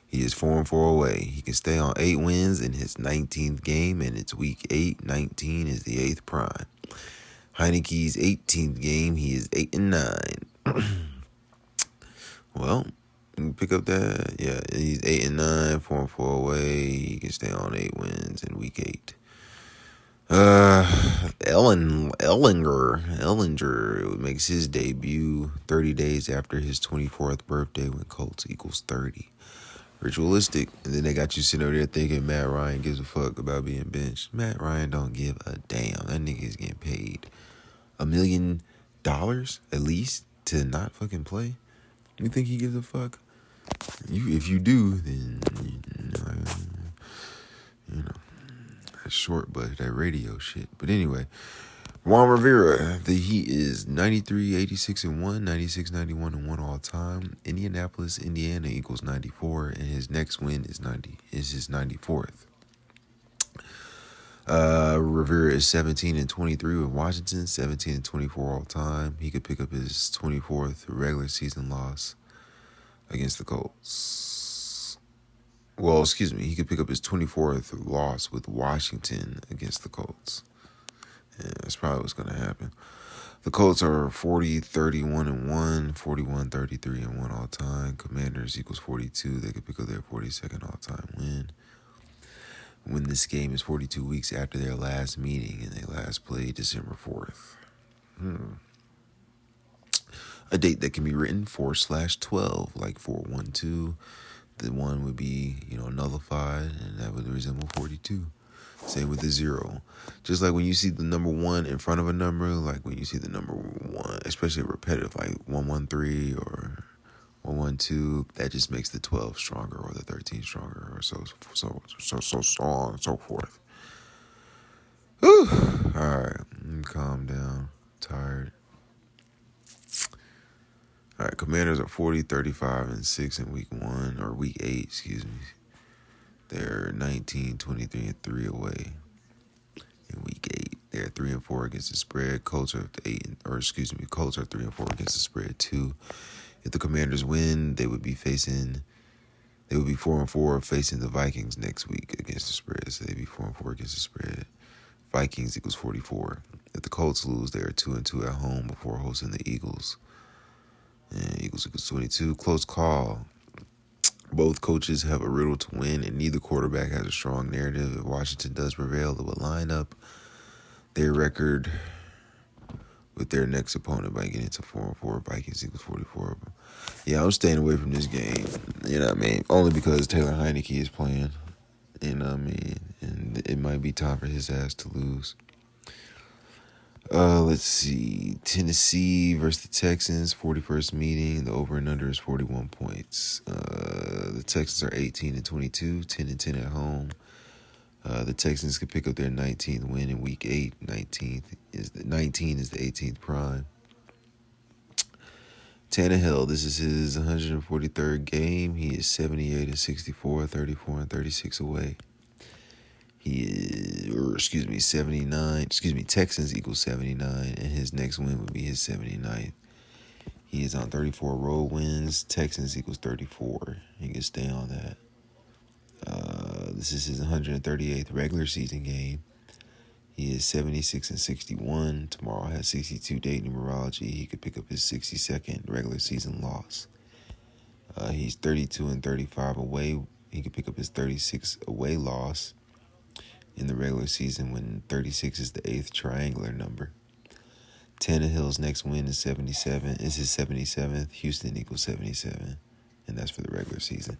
He is 4-4 away. He can stay on 8 wins in his 19th game, and it's week 8. 19 is the 8th prime. Heinicke's 18th game, he is 8-9. Well, pick up that. Yeah, he's 8-9, 4-4 away. He can stay on 8 wins in week 8. Ellinger makes his debut 30 days after his 24th birthday when Colts equals 30. Ritualistic. And then they got you sitting over there thinking Matt Ryan gives a fuck about being benched. Matt Ryan don't give a damn. That nigga is getting paid $1 million at least to not fucking play. You think he gives a fuck? If you do, then you know. That's short, but that radio shit. But anyway, Juan Rivera, the Heat is 93, 86, and 1, 96, 91, and 1 all time. Indianapolis, Indiana equals 94, and his next win is his 94th. Rivera is 17-23 with Washington, 17-24 all time. He could pick up his 24th regular season loss against the Colts. Well, excuse me, he could pick up his 24th loss with Washington against the Colts. Yeah, that's probably what's going to happen. The Colts are 40-31-1, 41-33-1 all-time. Commanders equals 42. They could pick up their 42nd all-time win. When this game is 42 weeks after their last meeting, and they last played December 4th. A date that can be written 4/12, like 4-1-2. The one would be, nullified, and that would resemble 42. Same with the 0. Just like when you see the number 1 in front of a number, like when you see the number 1, especially repetitive, like 113 or 112, that just makes the 12 stronger or the 13 stronger or so on and so forth. Whew. All right, let me calm down. I'm tired. All right, Commanders are 40-35-6 in week 8, excuse me. They're 19-23-3 away in week 8. They're 3-4 against the spread. Colts are 3-4 against the spread too. If the Commanders win, they would be facing They would be 4-4 facing the Vikings next week against the spread. So they'd be 4-4 against the spread. Vikings equals 44. If the Colts lose, they are 2-2 at home before hosting the Eagles. And Eagles equals 22. Close call. Both coaches have a riddle to win, and neither quarterback has a strong narrative. If Washington does prevail, they will line up their record with their next opponent by getting to 4-4. Vikings equals 44. Yeah, I'm staying away from this game. You know what I mean? Only because Taylor Heinicke is playing. You know what I mean? And it might be time for his ass to lose. Let's see. Tennessee versus the Texans, 41st meeting. The over and under is 41 points. The Texans are 18-22, 10-10 at home. The Texans could pick up their 19th win in Week 8. 19 is the 18th prime. Tannehill, this is his 143rd game. He is 78-64, 34-36 away. He is, 79. Texans equals 79, and his next win would be his 79th. He is on 34 road wins. Texans equals 34. He can stay on that. This is his 138th regular season game. He is 76-61. Tomorrow has 62 date numerology. He could pick up his 62nd regular season loss. He's 32-35 away. He could pick up his 36 away loss in the regular season when 36 is the eighth triangular number. Tannehill's next win is 77. It's his 77th. Houston equals 77. And that's for the regular season.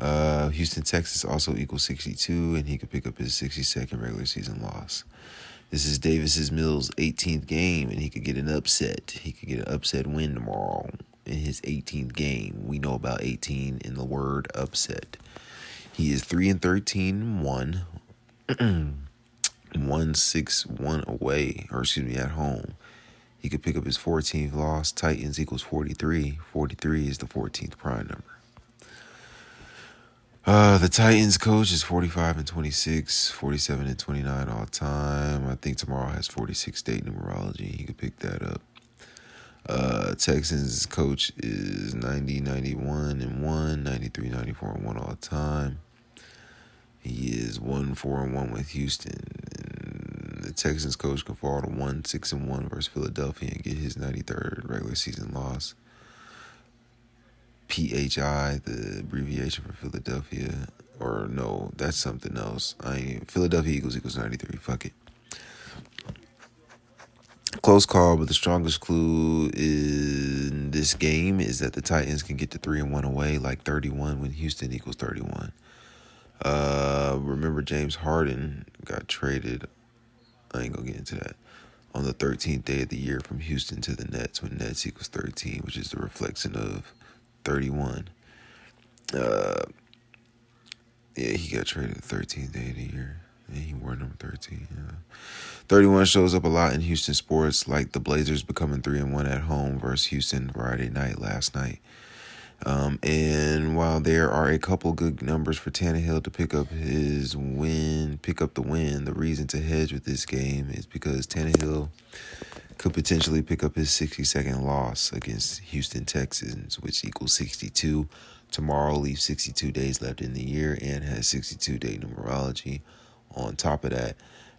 Houston, Texas also equals 62, and he could pick up his 62nd regular season loss. This is Davis Mills' 18th game, and he could get an upset. He could get an upset win tomorrow in his 18th game. We know about 18 in the word upset. He is 3-13-1, 1-6-1 away, at home. He could pick up his 14th loss. Titans equals 43. 43 is the 14th prime number. The Titans coach is 45-26, 47-29 all time. I think tomorrow has 46 date numerology. He could pick that up. Texans coach is 90-91-1, 93-94-1 all time. He is 1-4-1 with Houston. And the Texans coach can fall to 1-6-1 versus Philadelphia and get his 93rd regular season loss. PHI, the abbreviation for Philadelphia, or no, that's something else. Philadelphia equals 93. Fuck it. Close call, but the strongest clue in this game is that the Titans can get to 3-1 away, like 31 when Houston equals 31. Remember, James Harden got traded. I ain't gonna get into that. On the 13th day of the year from Houston to the Nets when Nets equals 13, which is the reflection of 31. Yeah, he got traded the 13th day of the year. And he wore number 13. Yeah. 31 shows up a lot in Houston sports, like the Blazers becoming 3-1 at home versus Houston Friday night last night. And while there are a couple good numbers for Tannehill to pick up the win, the reason to hedge with this game is because Tannehill could potentially pick up his 62nd loss against Houston Texans, which equals 62. Tomorrow leaves 62 days left in the year and has 62-day numerology. On top of that,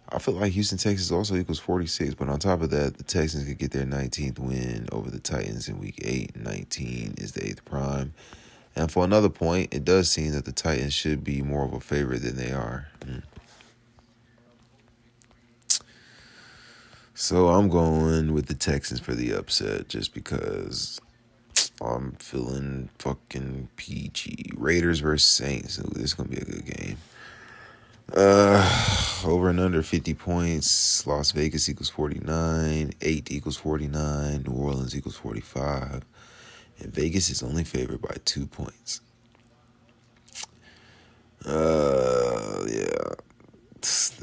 I feel like Houston Texans also equals 46, but on top of that, the Texans could get their 19th win over the Titans in Week 8. 19 is the 8th prime. And for another point, it does seem that the Titans should be more of a favorite than they are. So I'm going with the Texans for the upset just because I'm feeling fucking peachy. Raiders versus Saints. Ooh, this is going to be a good game. Over and under 50 points. Las Vegas equals 49. 8 equals 49. New Orleans equals 45. And Vegas is only favored by 2 points. Yeah.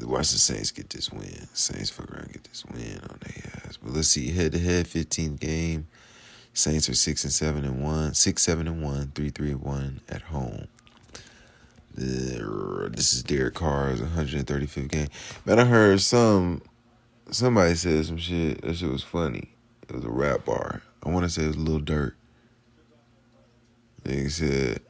Watch the Saints get this win. Saints fuck around and get this win on their ass. But let's see, head-to-head, 15th game. Saints are 6-7-1, 6-7-1, 3-3-1 at home. This is Derek Carr's 135th game. Man, I heard somebody said some shit. That shit was funny. It was a rap bar. I want to say it was Lil Durk. They said,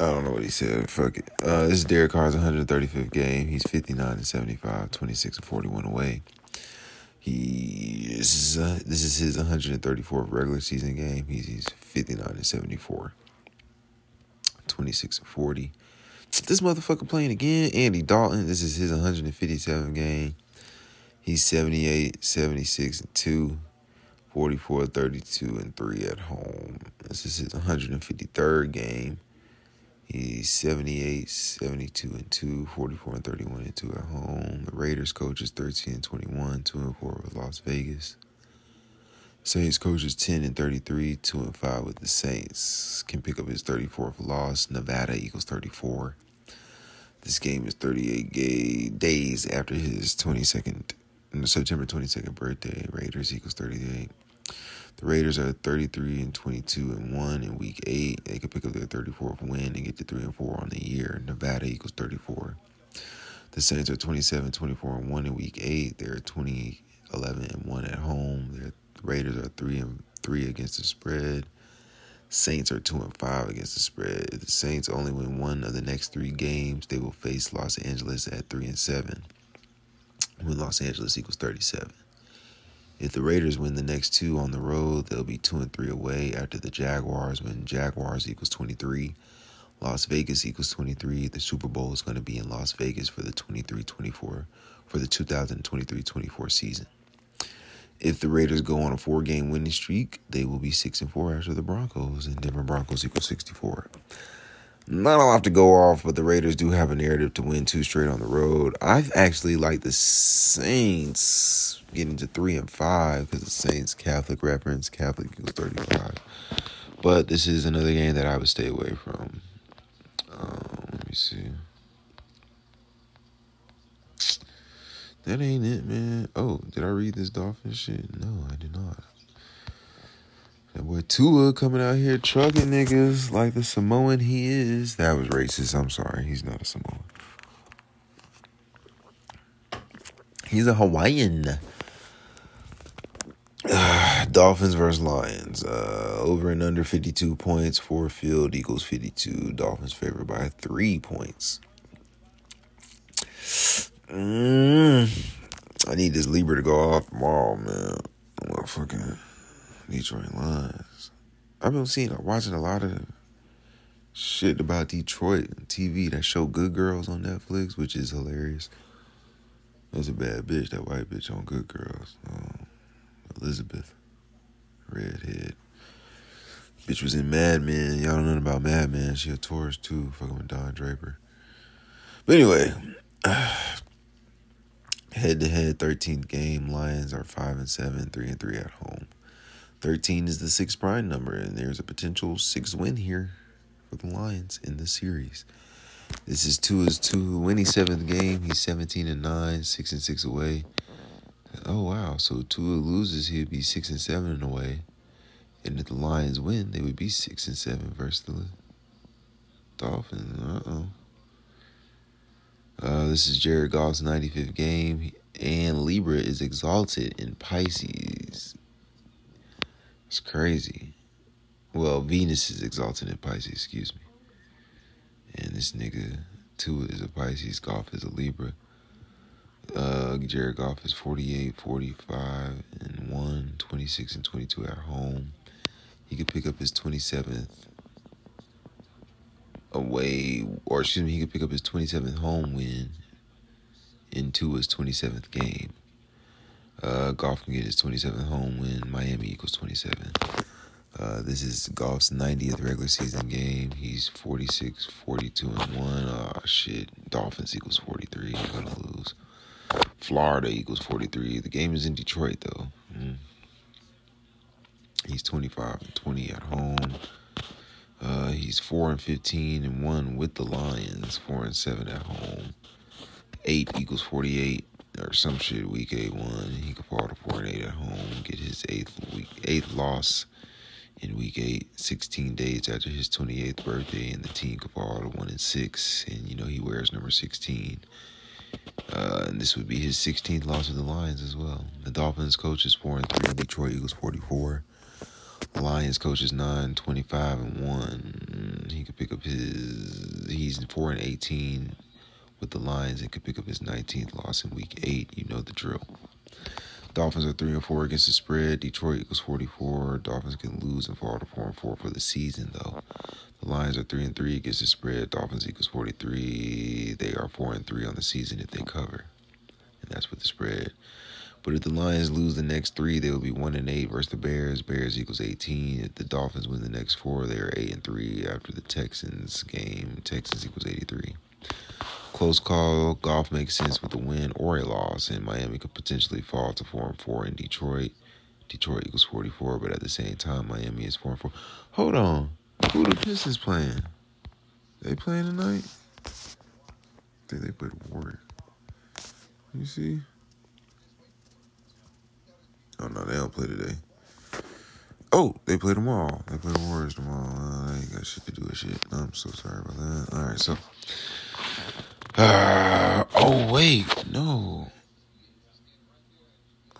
I don't know what he said. Fuck it. This is Derek Carr's 135th game. He's 59-75, 26-41 away. This is his 134th regular season game. He's 59-74, 26-40. This motherfucker playing again. Andy Dalton. This is his 157th game. He's 78-76-2, 44-32-3 at home. This is his 153rd game. He's 78-72-2, 44-31-2 at home. The Raiders coach is 13-21, 2-4 with Las Vegas. Saints coach is 10-33, 2-5 with the Saints. Can pick up his 34th loss. Nevada equals 34. This game is 38 days after his September 22nd birthday. Raiders equals 38. The Raiders are 33-22-1 in Week 8. They could pick up their 34th win and get to 3-4 on the year. Nevada equals 34. The Saints are 27-24-1 in Week 8. They're 20-11-1 at home. The Raiders are 3-3 against the spread. Saints are 2-5 against the spread. If the Saints only win one of the next three games, they will face Los Angeles at 3-7. When Los Angeles equals 37. If the Raiders win the next two on the road, they'll be 2-3 away after the Jaguars when Jaguars equals 23. Las Vegas equals 23. The Super Bowl is going to be in Las Vegas for the 2023-24 season. If the Raiders go on a four-game winning streak, they will be 6-4 after the Broncos, and Denver Broncos equals 64. Not a lot to go off, but the Raiders do have a narrative to win two straight on the road. I actually like the Saints getting to 3-5 because the Saints Catholic reference, Catholic equals 35. But this is another game that I would stay away from. Let me see. That ain't it, man. Oh, did I read this Dolphin shit? No, I did not. That boy Tua coming out here trucking niggas like the Samoan he is. That was racist. I'm sorry. He's not a Samoan. He's a Hawaiian. Dolphins versus Lions. Over and under 52 points. For field equals 52. Dolphins favored by 3 points. I need this Libra to go off tomorrow, man. Fucking Detroit Lions. I've been watching a lot of shit about Detroit on TV that show Good Girls on Netflix, which is hilarious. That's a bad bitch, that white bitch on Good Girls. Elizabeth. Redhead. Bitch was in Mad Men. Y'all don't know about Mad Men. She a tourist too, fucking with Don Draper. But anyway, head-to-head 13th game. Lions are 5-7, 3-3 at home. 13 is the 6 prime number, and there's a potential 6 win here for the Lions in this series. This is Tua's 27th game. He's 17-9, 6-6 away. Oh, wow. So Tua loses, he'd be 6-7 away. And if the Lions win, they would be 6-7 versus the Dolphins. This is Jared Goff's 95th game, and Libra is exalted in Pisces. It's crazy. Well, Venus is exalted in Pisces, excuse me. And this nigga, Tua is a Pisces, Goff is a Libra. Jared Goff is 48-45-1, 26-22 at home. He could pick up his 27th he could pick up his 27th home win in Tua's 27th game. Goff can get his 27th home win. Miami equals 27. This is Goff's 90th regular season game. He's 46-42-1. Oh, shit. Dolphins equals 43. You're going to lose. Florida equals 43. The game is in Detroit, though. He's 25-20 at home. He's 4-15-1 with the Lions. 4-7 at home. 8 equals 48. Or some shit, week 8-1. He could fall to 4-8 at home, get his eighth loss in week 8, 16 days after his 28th birthday, and the team could fall to 1-6. And, he wears number 16. And this would be his 16th loss with the Lions as well. The Dolphins coach is 4-3. Detroit equals 44. The Lions coach is 9-25-1. He could pick up his... He's 4-18 with the Lions and could pick up his 19th loss in Week 8. You know the drill. Dolphins are 3-4 against the spread. Detroit equals 44. Dolphins can lose and fall to 4-4 for the season, though. The Lions are 3-3 against the spread. Dolphins equals 43. They are 4-3 on the season if they cover. And that's with the spread. But if the Lions lose the next three, they will be 1-8 versus the Bears. Bears equals 18. If the Dolphins win the next four, they are 8-3 after the Texans game. Texans equals 83. Close call. Goff makes sense with a win or a loss, and Miami could potentially fall to 4-4 in Detroit. Detroit equals 44, but at the same time, Miami is 4-4. Hold on. Who the Pistons playing? They playing tonight? I think they played Warriors. You see? Oh, no, they don't play today. Oh, they play tomorrow. They play the Warriors tomorrow. I ain't got shit to do with shit. I'm so sorry about that. All right, so. Oh, wait. No.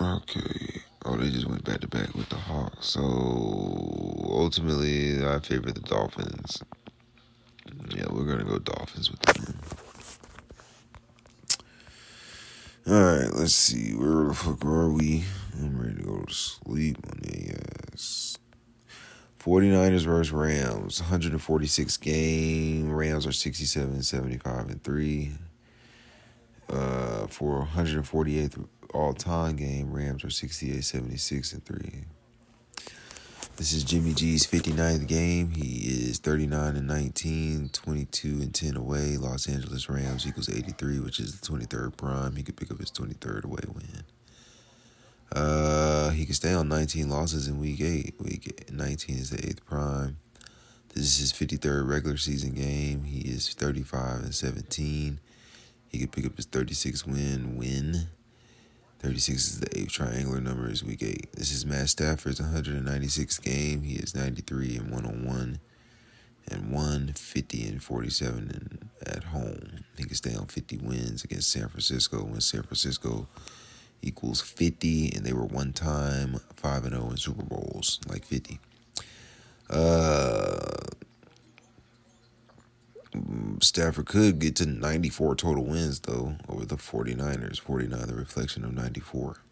Okay. Oh, they just went back-to-back with the Hawks. So, ultimately, I favor the Dolphins. Yeah, we're going to go Dolphins with them. All right, let's see. Where the fuck are we? I'm ready to go to sleep on the ass. 49ers versus Rams. 146 game. Rams are 67-75-3. For 148th all-time game, Rams are 68-76-3. This is Jimmy G's 59th game. He is 39-19, 22-10 away. Los Angeles Rams equals 83, which is the 23rd prime. He could pick up his 23rd away win. He could stay on 19 losses in Week 8. Week 19 is the 8th prime. This is his 53rd regular season game. He is 35-17. He could pick up his 36th win. 36 is the 8th triangular number is Week 8. This is Matt Stafford's 196th game. He is 93-101-1, 50-47 and at home. He can stay on 50 wins against San Francisco when San Francisco equals 50, and they were one time 5-0 in Super Bowls, like 50. Stafford could get to 94 total wins, though, over the 49ers. 49, the reflection of 94.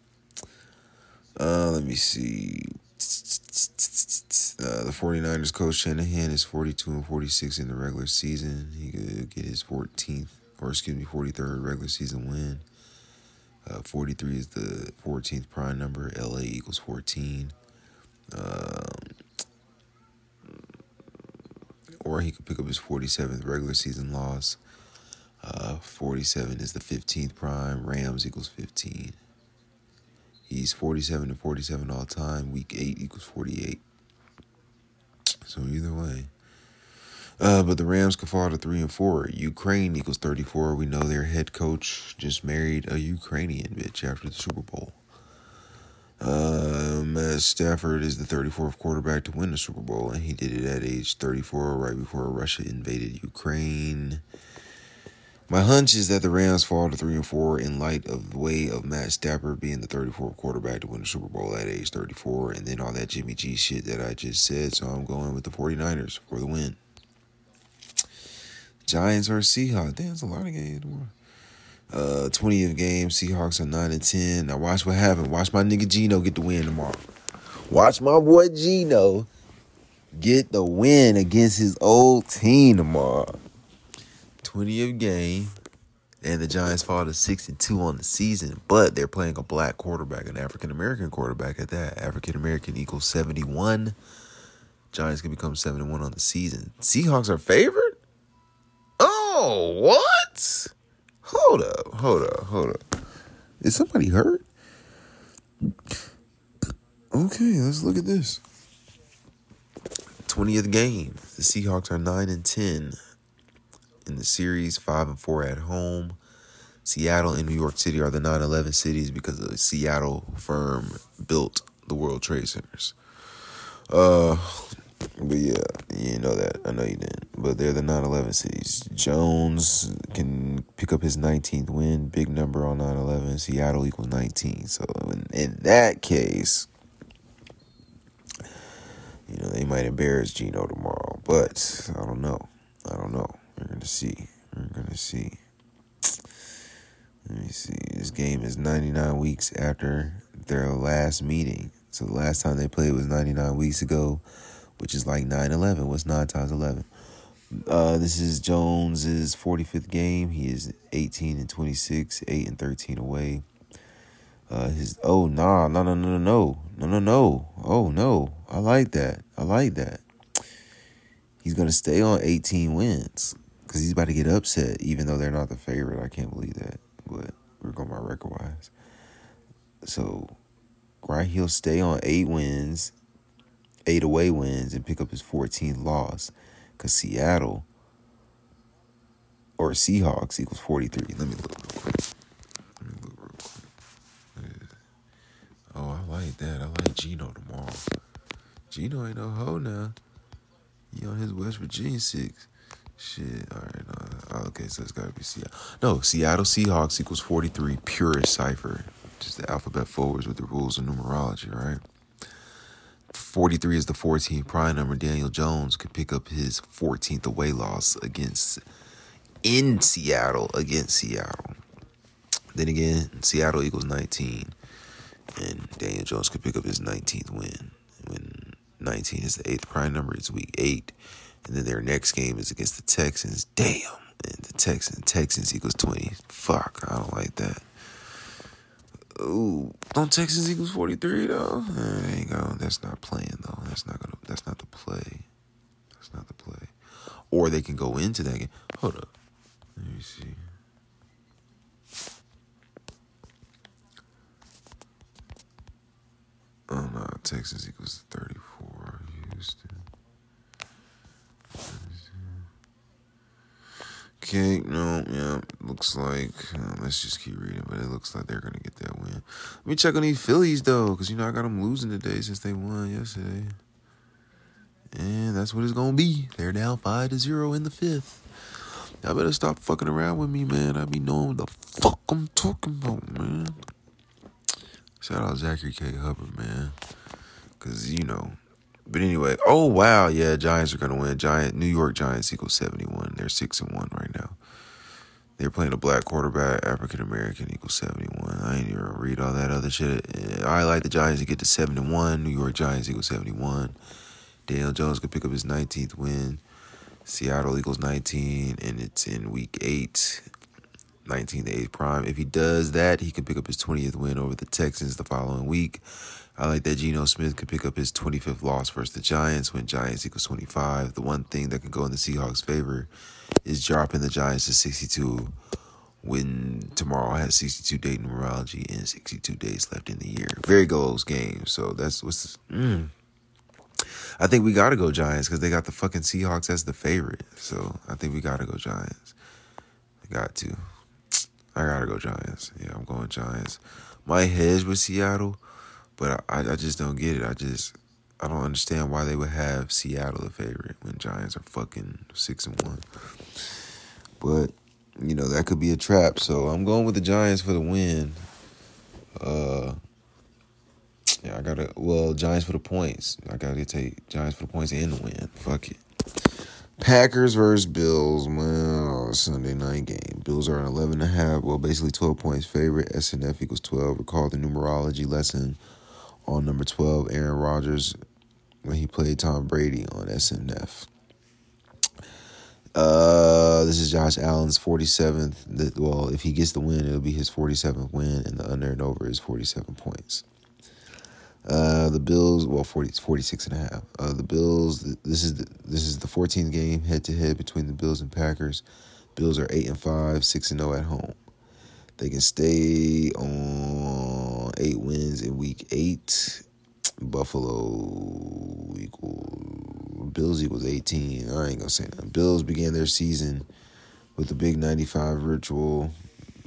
Let me see. The 49ers coach Shanahan is 42-46 in the regular season. He could get his 43rd regular season win. 43 is the 14th prime number. LA equals 14. Or he could pick up his 47th regular season loss. 47 is the 15th prime. Rams equals 15. He's 47-47 all time. Week 8 equals 48. So either way. But the Rams could fall to 3-4. Ukraine equals 34. We know their head coach just married a Ukrainian bitch after the Super Bowl. Stafford is the 34th quarterback to win the Super Bowl, and he did it at age 34, right before Russia invaded Ukraine. My hunch is that the Rams fall to 3-4 in light of the way of Matt Stafford being the 34th quarterback to win the Super Bowl at age 34, and then all that Jimmy G shit that I just said, so I'm going with the 49ers for the win. Giants versus Seahawks. Damn, that's a lot of games tomorrow. 20th game, Seahawks are 9-10. Now watch what happened. Watch my nigga Geno get the win tomorrow. Watch my boy Geno get the win against his old team tomorrow. 20th game, and the Giants fall to 6-2 on the season, but they're playing a black quarterback, an African-American quarterback at that. African-American equals 71. Giants can become 7-1 on the season. Seahawks are favored? Oh, what? Hold up. Is somebody hurt? Okay, let's look at this. 20th game. The Seahawks are 9-10 in the series, 5-4 at home. Seattle and New York City are the 9/11 cities because the Seattle firm built the World Trade Centers. But yeah, you know that. I know you didn't. But they're the 9/11 cities. Jones can pick up his 19th win. Big number on 9/11. Seattle equals 19. So in that case, You know, they might embarrass Geno tomorrow, but I don't know. We're going to see. Let me see. This game is 99 weeks after their last meeting. So the last time they played was 99 weeks ago, which is like 9-11. What's 9 times 11? This is Jones' 45th game. He is 18-26, 8-13 away. I like that. He's going to stay on 18 wins because he's about to get upset, even though they're not the favorite. I can't believe that, but we're going by record-wise. So, right, he'll stay on 8 away wins, and pick up his 14th loss because Seattle or Seahawks equals 43. Let me look real quick. Oh, I like that. I like Geno tomorrow. Geno ain't no hoe now. He on his West Virginia 6. Shit. All right. No. Okay, so it's got to be Seattle. No, Seattle Seahawks equals 43. Pure cipher. Just the alphabet forwards with the rules of numerology, right? 43 is the 14th prime number. Daniel Jones could pick up his 14th away loss against Seattle. Then again, Seattle equals 19. And Daniel Jones could pick up his 19th win. When 19 is the 8th prime number, it's week 8. And then their next game is against the Texans. Damn. And the Texans equals 20. Fuck, I don't like that. Ooh, don't Texans equals 43, though? That's not playing, though. That's not the play. Or they can go into that game. Hold up. Let me see. Oh, no, Texans equals 34, Houston. Okay, no, yeah, looks like, let's just keep reading, but it looks like they're going to get that win. Let me check on these Phillies, though, because, I got them losing today since they won yesterday. And that's what it's going to be. They're down 5-0 in the 5th. Y'all better stop fucking around with me, man. I be knowing what the fuck I'm talking about, man. Shout out Zachary K. Hubbard, man. Because, But anyway, oh, wow, yeah, Giants are going to win. New York Giants equals 71. They're 6-1 right now. They're playing a black quarterback. African-American equals 71. I ain't even read all that other shit. I like the Giants to get to 71. New York Giants equals 71. Daniel Jones could pick up his 19th win. Seattle equals 19, and it's in week 8. 19-8 prime. If he does that, he can pick up his 20th win over the Texans the following week. I like that Geno Smith could pick up his 25th loss versus the Giants when Giants equals 25. The one thing that can go in the Seahawks' favor is dropping the Giants to 62 when tomorrow has 62-day numerology and 62 days left in the year. Very goals game. So that's what's... I think we got to go Giants because they got the fucking Seahawks as the favorite. So I think we got to go Giants. I gotta go Giants. Yeah, I'm going Giants. My hedge with Seattle, but I just don't get it. I don't understand why they would have Seattle the favorite when Giants are fucking 6-1. But, that could be a trap. So I'm going with the Giants for the win. Giants for the points. I gotta take Giants for the points and the win. Fuck it. Packers versus Bills. Well, Sunday night game. Bills are an 11.5, basically 12 points favorite. S&F equals 12. Recall the numerology lesson on number 12, Aaron Rodgers, when he played Tom Brady on S&F. This is Josh Allen's 47th. If he gets the win, it'll be his 47th win, and the under and over is 47 points. The Bills, 46.5. The Bills, this is the 14th game head-to-head between the Bills and Packers. Bills are 8-5, 6-0 at home. They can stay on 8 wins in week 8. Bills equals 18. I ain't gonna say that. Bills began their season with the Big 95 ritual,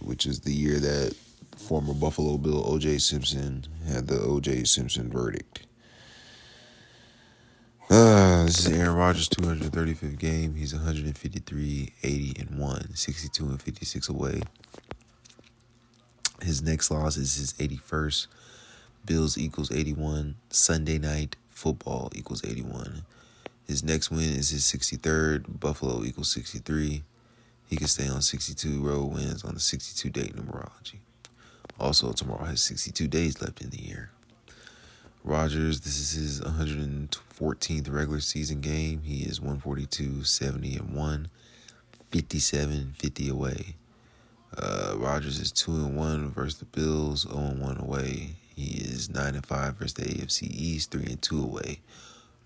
which is the year that former Buffalo Bill O.J. Simpson had the O.J. Simpson verdict. This is Aaron Rodgers' 235th game. He's 153, 80-1, 62-56 away. His next loss is his 81st. Bills equals 81. Sunday night, football equals 81. His next win is his 63rd. Buffalo equals 63. He can stay on 62 road wins on the 62-day numerology. Also, tomorrow has 62 days left in the year. Rodgers, this is his 114th regular season game. He is 142, 70, and 1, 57, 50 away. Rodgers is 2-1 versus the Bills, 0-1 away. He is 9-5 versus the AFC East, 3-2 away.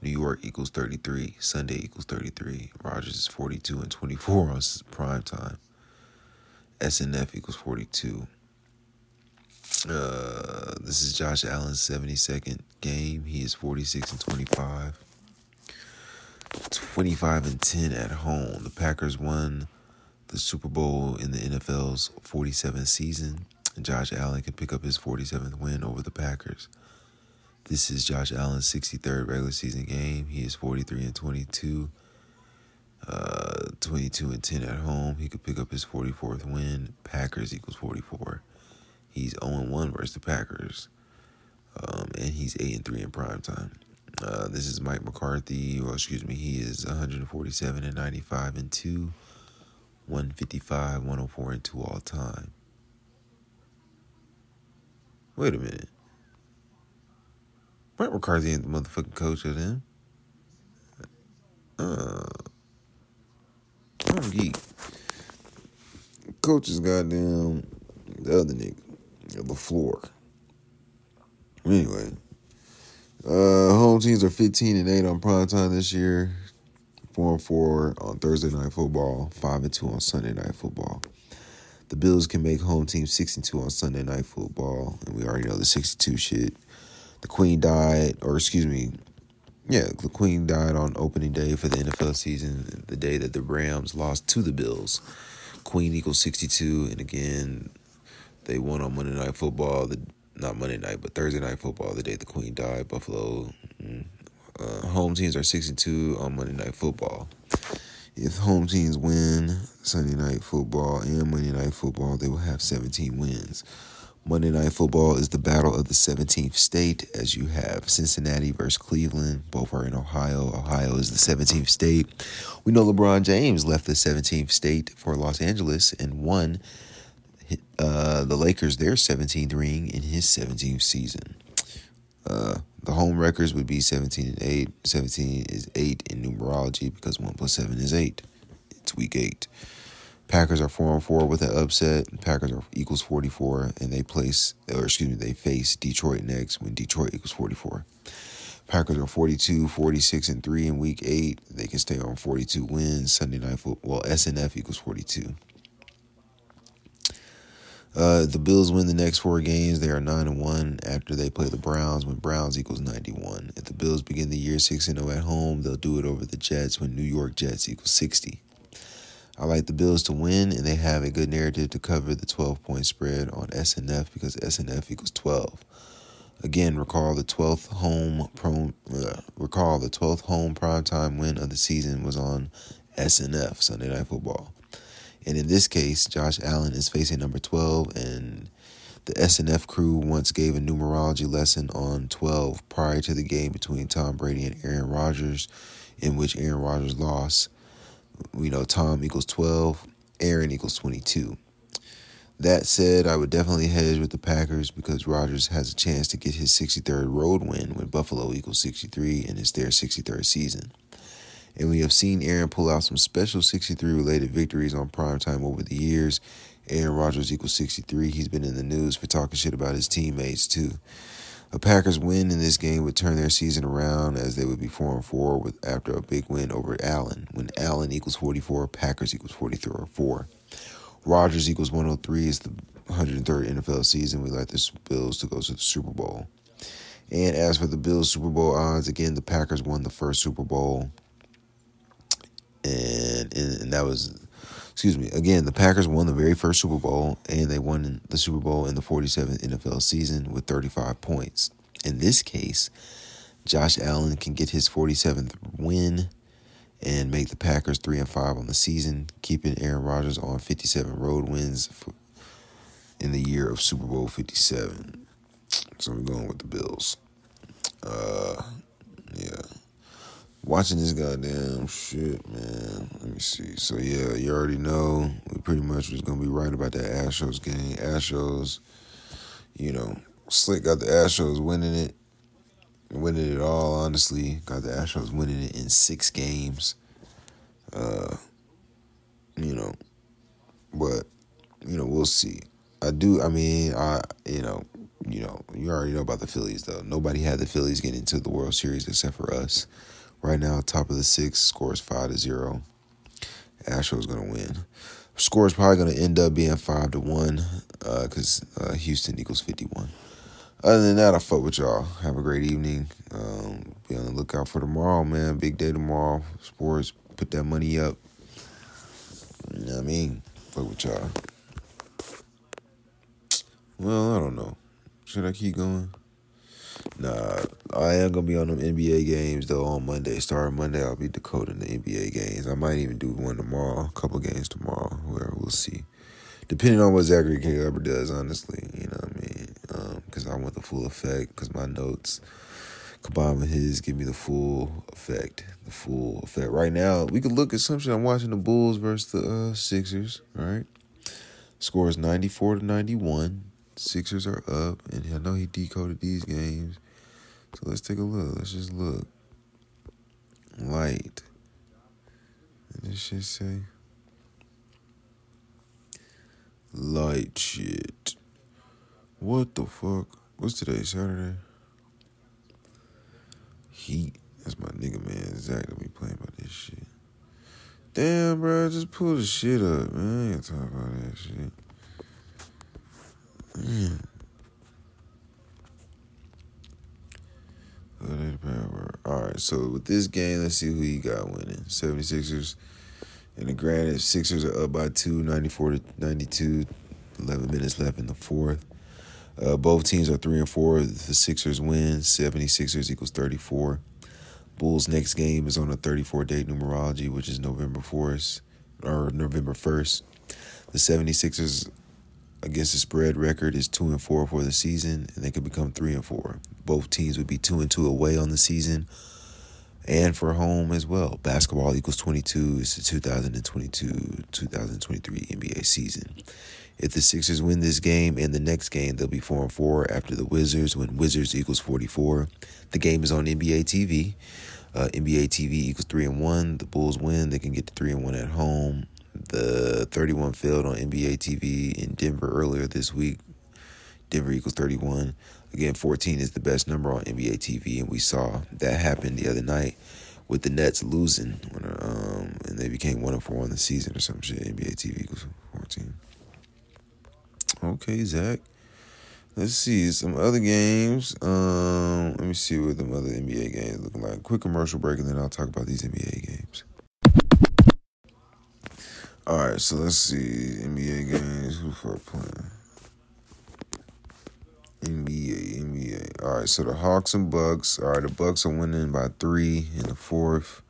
New York equals 33. Sunday equals 33. Rodgers is 42-24 on prime time. SNF equals 42. This is Josh Allen's 72nd game. He is 46-25. 25-10 at home. The Packers won the Super Bowl in the NFL's 47th season. Josh Allen can pick up his 47th win over the Packers. This is Josh Allen's 63rd regular season game. He is 43-22, 22-10 at home. He could pick up his 44th win. Packers equals 44. He's 0-1 versus the Packers, and he's 8-3 in prime time. This is Mike McCarthy. Well, excuse me. He is 147-95-2, 155-104-2 all time. Wait a minute. Brent McCarthy ain't the motherfucking coach of them. I'm geek. Coach is goddamn the other nigga. LaFleur. Anyway. Home teams are 15-8 on primetime this year. 4-4 on Thursday Night Football. 5-2 on Sunday Night Football. The Bills can make home team 6-2 on Sunday Night Football. And we already know the 6-2 shit. The Queen died, or excuse me, yeah, the Queen died on opening day for the NFL season, the day that the Rams lost to the Bills. Queen equals 62, and again, they won on Monday Night Football, not Monday night, but Thursday Night Football, the day the Queen died, Buffalo. Home teams are 6-2 on Monday Night Football. If home teams win Sunday Night Football and Monday Night Football, they will have 17 wins. Monday Night Football is the battle of the 17th state, as you have Cincinnati versus Cleveland. Both are in Ohio. Ohio is the 17th state. We know LeBron James left the 17th state for Los Angeles and won the Lakers their 17th ring in his 17th season. The home records would be 17-8. 17 is 8 in numerology because 1 plus 7 is 8. It's week 8. Packers are 4-4 with an upset. Packers are equals 44, and they face Detroit next when Detroit equals 44. Packers are 42-46-3 in week 8. They can stay on 42 wins. Sunday Night Football, SNF equals 42. The Bills win the next 4 games. They are 9-1 after they play the Browns when Browns equals 91. If the Bills begin the year 6-0 at home, they'll do it over the Jets when New York Jets equals 60. I like the Bills to win, and they have a good narrative to cover the 12-point spread on SNF because SNF equals 12. Again, recall the 12th home primetime win of the season was on SNF, Sunday Night Football. And in this case, Josh Allen is facing number 12, and the SNF crew once gave a numerology lesson on 12 prior to the game between Tom Brady and Aaron Rodgers, in which Aaron Rodgers lost. We know Tom equals 12, Aaron equals 22. That said, I would definitely hedge with the Packers because Rodgers has a chance to get his 63rd road win when Buffalo equals 63 and it's their 63rd season. And we have seen Aaron pull out some special 63-related victories on primetime over the years. Aaron Rodgers equals 63. He's been in the news for talking shit about his teammates, too. A Packers win in this game would turn their season around as they would be 4-4 after a big win over Allen. When Allen equals 44, Packers equals 43-4. Rodgers equals 103 is the 103rd NFL season. We like the Bills to go to the Super Bowl. And as for the Bills Super Bowl odds, again, the Packers won the first Super Bowl. And that was... Excuse me. Again, the Packers won the very first Super Bowl, and they won the Super Bowl in the 47th NFL season with 35 points. In this case, Josh Allen can get his 47th win and make the Packers 3-5 on the season, keeping Aaron Rodgers on 57 road wins in the year of Super Bowl 57. So we're going with the Bills. yeah. Watching this goddamn shit, man. Let me see. So, yeah, you already know we pretty much was going to be right about that Astros game. Astros, you know, Slick got the Astros winning it. Winning it all, honestly. Got the Astros winning it in 6 games. You know, but, you know, we'll see. You already know about the Phillies, though. Nobody had the Phillies get into the World Series except for us. Right now, top of the 6th, scores 5-0. Astros going to win. Score is probably going to end up being 5-1 because Houston equals 51. Other than that, I fuck with y'all. Have a great evening. Be on the lookout for tomorrow, man. Big day tomorrow. Sports, put that money up. You know what I mean? Fuck with y'all. Well, I don't know. Should I keep going? Nah, I am going to be on them NBA games, though, on Monday. Starting Monday, I'll be decoding the NBA games. I might even do one tomorrow, a couple games tomorrow, where we'll see. Depending on what Zachary K. Hubbard does, honestly, you know what I mean? Because I want the full effect, because my notes, combined with his, give me the full effect. The full effect. Right now, we could look at some shit. I'm watching the Bulls versus the Sixers, all right? Score is 94-91. Sixers are up, and I know he decoded these games. So let's take a look. Let's just look. Light. And this shit say light shit. What the fuck? What's today? Saturday? Heat. That's my nigga, man. Zach gonna be playing about this shit. Damn, bro. Just pull the shit up, man. I ain't talking about that shit. Yeah. Alright, so with this game, let's see who you got winning. 76ers. And granted, Sixers are up by 2, 94-92. 11 minutes left in the fourth. Both teams are 3-4. If the Sixers win, 76ers equals 34. Bulls' next game is on a 34-day numerology, which is November 1st. The 76ers against the spread record is 2-4 for the season, and they could become 3-4. Both teams would be 2-2 away on the season and for home as well. Basketball equals 22 is the 2022-2023 NBA season. If the Sixers win this game and the next game, they'll be 4-4 after the Wizards when Wizards equals 44. The game is on NBA TV. NBA TV equals 3-1. The Bulls win. They can get to 3-1 at home. The 31 failed on NBA TV in Denver earlier this week. Denver equals 31. Again, 14 is the best number on NBA TV, and we saw that happen the other night with the Nets losing, and they became 1-4 on the season or some shit. NBA TV equals 14. Okay, Zach. Let's see some other games. Let me see what the other NBA games looking like. Quick commercial break, and then I'll talk about these NBA games. All right, so let's see NBA games. Who fuck playing? NBA. All right, so the Hawks and Bucks. All right, the Bucks are winning by 3 in the fourth.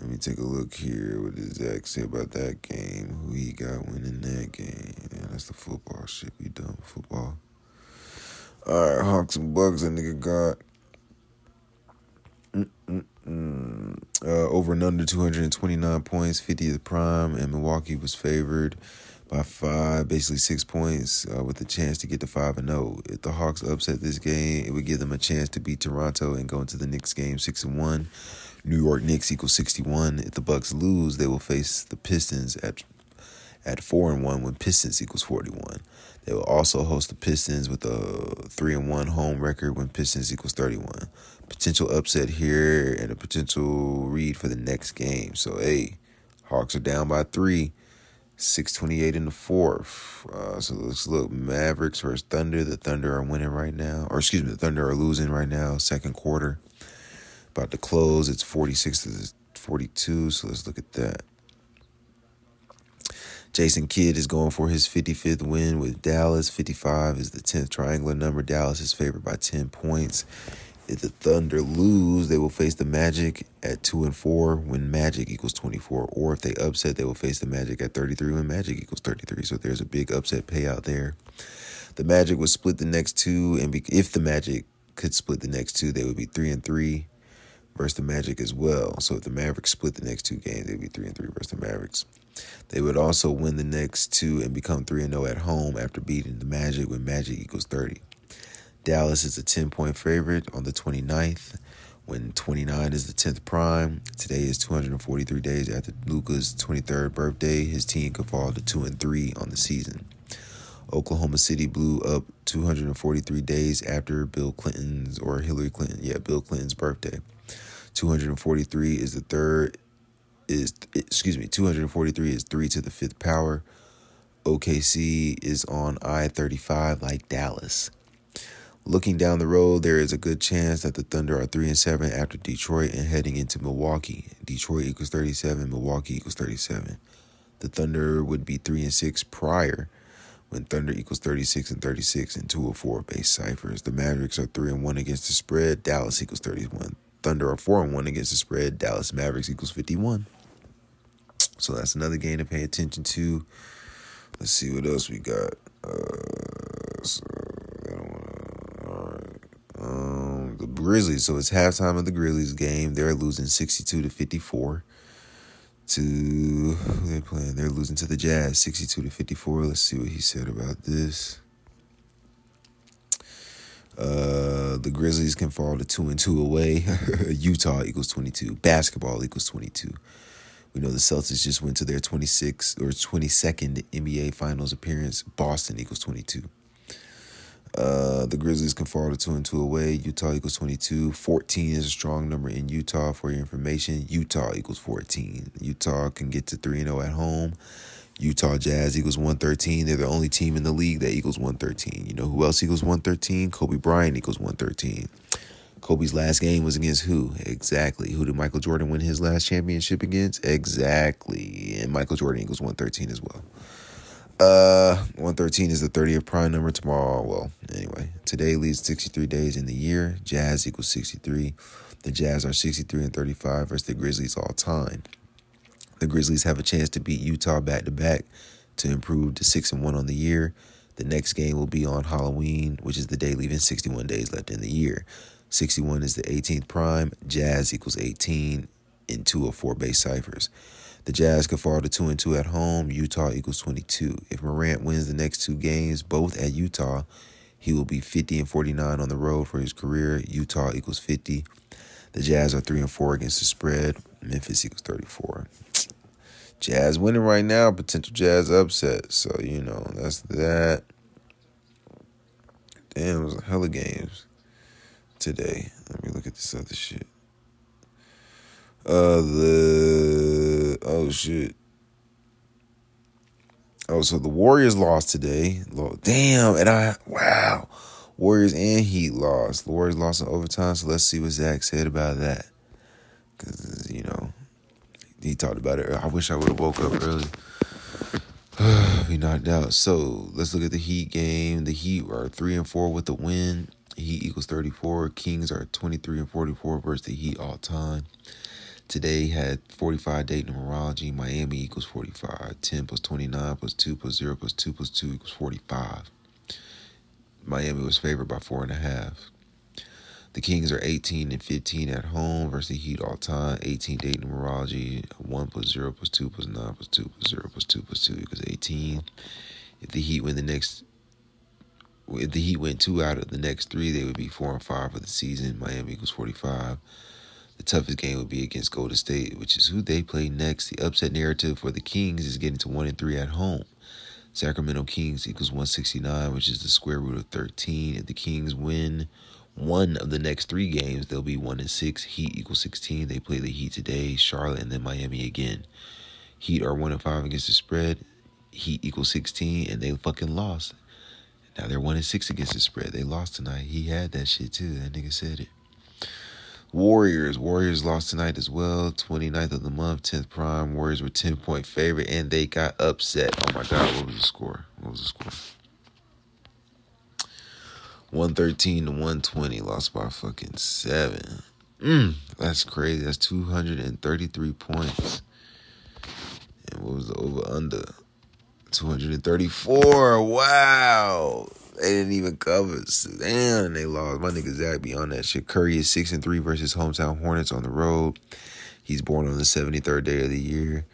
Let me take a look here. What did Zach say about that game? Who he got winning that game? Man, that's the football shit. We done with football. All right, Hawks and Bucks. That nigga got over and under 229 points, 50th prime, and Milwaukee was favored by 5, basically 6 points, with a chance to get to 5-0. If the Hawks upset this game, it would give them a chance to beat Toronto and go into the Knicks game 6-1. New York Knicks equals 61. If the Bucks lose, they will face the Pistons at 4-1 when Pistons equals 41. They will also host the Pistons with a 3-1 home record when Pistons equals 31. Potential upset here and a potential read for the next game. So, hey, Hawks are down by 3, 6:28 in the fourth. So let's look. Mavericks versus Thunder. The Thunder are winning right now. Or excuse me, the Thunder are losing right now. Second quarter. About to close. It's 46-42. So let's look at that. Jason Kidd is going for his 55th win with Dallas. 55 is the 10th triangular number. Dallas is favored by 10 points. If the Thunder lose, they will face the Magic at 2-4 when Magic equals 24. Or if they upset, they will face the Magic at 33 when Magic equals 33. So there's a big upset payout there. The Magic would split the next two, and if the Magic could split the next two, they would be 3-3. versus the Magic as well. So if the Mavericks split the next two games, they'd be 3-3 versus the Mavericks. They would also win the next two and become 3-0 at home after beating the Magic when Magic equals 30. Dallas is a 10-point favorite on the 29th, when 29 is the 10th prime. Today is 243 days after Luka's 23rd birthday. His team could fall to 2-3 on the season. Oklahoma City blew up 243 days after Bill Clinton's birthday. 243 is 3 to the 5th power. OKC is on I-35 like Dallas. Looking down the road, there is a good chance that the Thunder are 3-7 after Detroit and heading into Milwaukee. Detroit equals 37, Milwaukee equals 37. The Thunder would be 3-6 prior, when Thunder equals 36 and 36 and 204 base ciphers. The Mavericks are 3-1 against the spread. Dallas equals 31. Thunder are 4-1 against the spread. Dallas Mavericks equals 51. So that's another game to pay attention to. Let's see what else we got. The Grizzlies. So it's halftime of the Grizzlies game. They're losing 62-54. They're losing to the Jazz 62-54. Let's see what he said about this. The Grizzlies can fall to 2-2 away. Utah equals 22. Basketball equals 22. We know the Celtics just went to their 22nd NBA Finals appearance. Boston equals 22. The Grizzlies can fall to 2-2 away. Utah equals 22. 14 is a strong number in Utah. For your information, Utah equals 14. Utah can get to 3-0 at home. Utah Jazz equals 113. They're the only team in the league that equals 113. You know who else equals 113? Kobe Bryant equals 113. Kobe's last game was against who? Exactly. Who did Michael Jordan win his last championship against? Exactly. And Michael Jordan equals 113 as well. 113 is the 30th prime number. Today leaves 63 days in the year. Jazz equals 63. The Jazz are 63-35 versus the Grizzlies all time. The Grizzlies have a chance to beat Utah back-to-back to improve to 6-1 on the year. The next game will be on Halloween, which is the day leaving 61 days left in the year. 61 is the 18th prime. Jazz equals 18 in 204 base ciphers. The Jazz could fall to 2-2 at home. Utah equals 22. If Morant wins the next two games, both at Utah, he will be 50-49 on the road for his career. Utah equals 50. The Jazz are 3-4 against the spread. Memphis equals 34. Jazz winning right now. Potential Jazz upset. So, that's that. Damn, it was a hella games today. Let me look at this other shit. So the Warriors lost today. Warriors and Heat lost. The Warriors lost in overtime, so let's see what Zach said about that. Because, he talked about it. I wish I would have woke up early. We knocked out. So let's look at the Heat game. The Heat are 3-4 with the win. Heat equals 34. Kings are 23-44 versus the Heat all time. Today had 45 date numerology. Miami equals 45. 10 plus 29 plus 2 plus 0 plus 2 plus 2 equals 45. Miami was favored by 4.5. The Kings are 18-15 at home versus the Heat all time. 18 date numerology. 1 plus 0 plus 2 plus 9 plus 2 plus 0 plus 2 plus 2 equals 18. If the Heat win 2 out of the next 3, they would be 4-5 for the season. Miami equals 45. The toughest game would be against Golden State, which is who they play next. The upset narrative for the Kings is getting to 1-3 at home. Sacramento Kings equals 169, which is the square root of 13. If the Kings win one of the next 3 games, they'll be 1-6. Heat equals 16. They play the Heat today, Charlotte, and then Miami again. Heat are 1-5 against the spread. Heat equals 16, and they fucking lost. Now they're 1-6 against the spread. They lost tonight. He had that shit too. That nigga said it. Warriors lost tonight as well. 29th of the month, 10th prime. Warriors were 10-point favorite, and they got upset. Oh, my God. What was the score? 113-120. Lost by fucking 7. That's crazy. That's 233 points. And what was the over-under? 234. Wow. They didn't even cover. Damn, they lost. My nigga Zach be on that shit. Curry is 6-3 versus hometown Hornets on the road. He's born on the 73rd day of the year.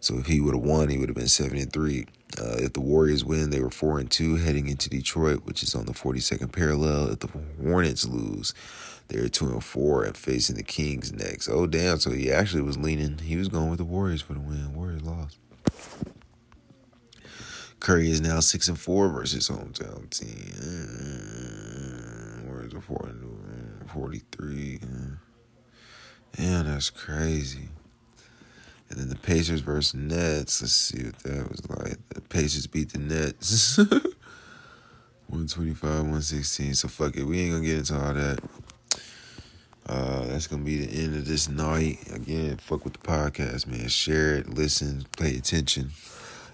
So if he would have won, he would have been 7-3. If the Warriors win, they were 4-2 heading into Detroit, which is on the 42nd parallel. If the Hornets lose, they're 2-4 and facing the Kings next. Oh, damn. So he actually was leaning. He was going with the Warriors for the win. Warriors lost. Curry is now 6-4 versus hometown team. Warriors are 4-43. Damn, that's crazy. And then the Pacers versus Nets. Let's see what that was like. The Pacers beat the Nets. 125-116. So, fuck it. We ain't going to get into all that. That's going to be the end of this night. Again, fuck with the podcast, man. Share it. Listen. Pay attention.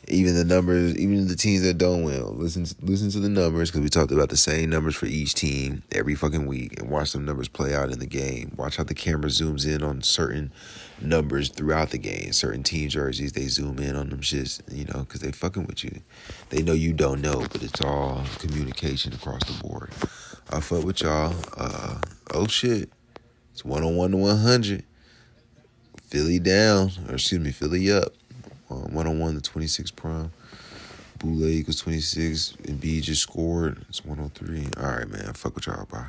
Even the numbers, even the teams that don't win. Listen to the numbers, because we talked about the same numbers for each team every fucking week, and watch them numbers play out in the game. Watch how the camera zooms in on certain numbers throughout the game. Certain team jerseys, they zoom in on them shits, you know, because they fucking with you. They know you don't know, but it's all communication across the board. I fuck with y'all. Oh, shit. It's 101-100. Philly down, or excuse me, Philly up. 101 to 26 prime. Boulay equals 26. Embiid just scored. It's 103. All right, man. Fuck with y'all. Bye.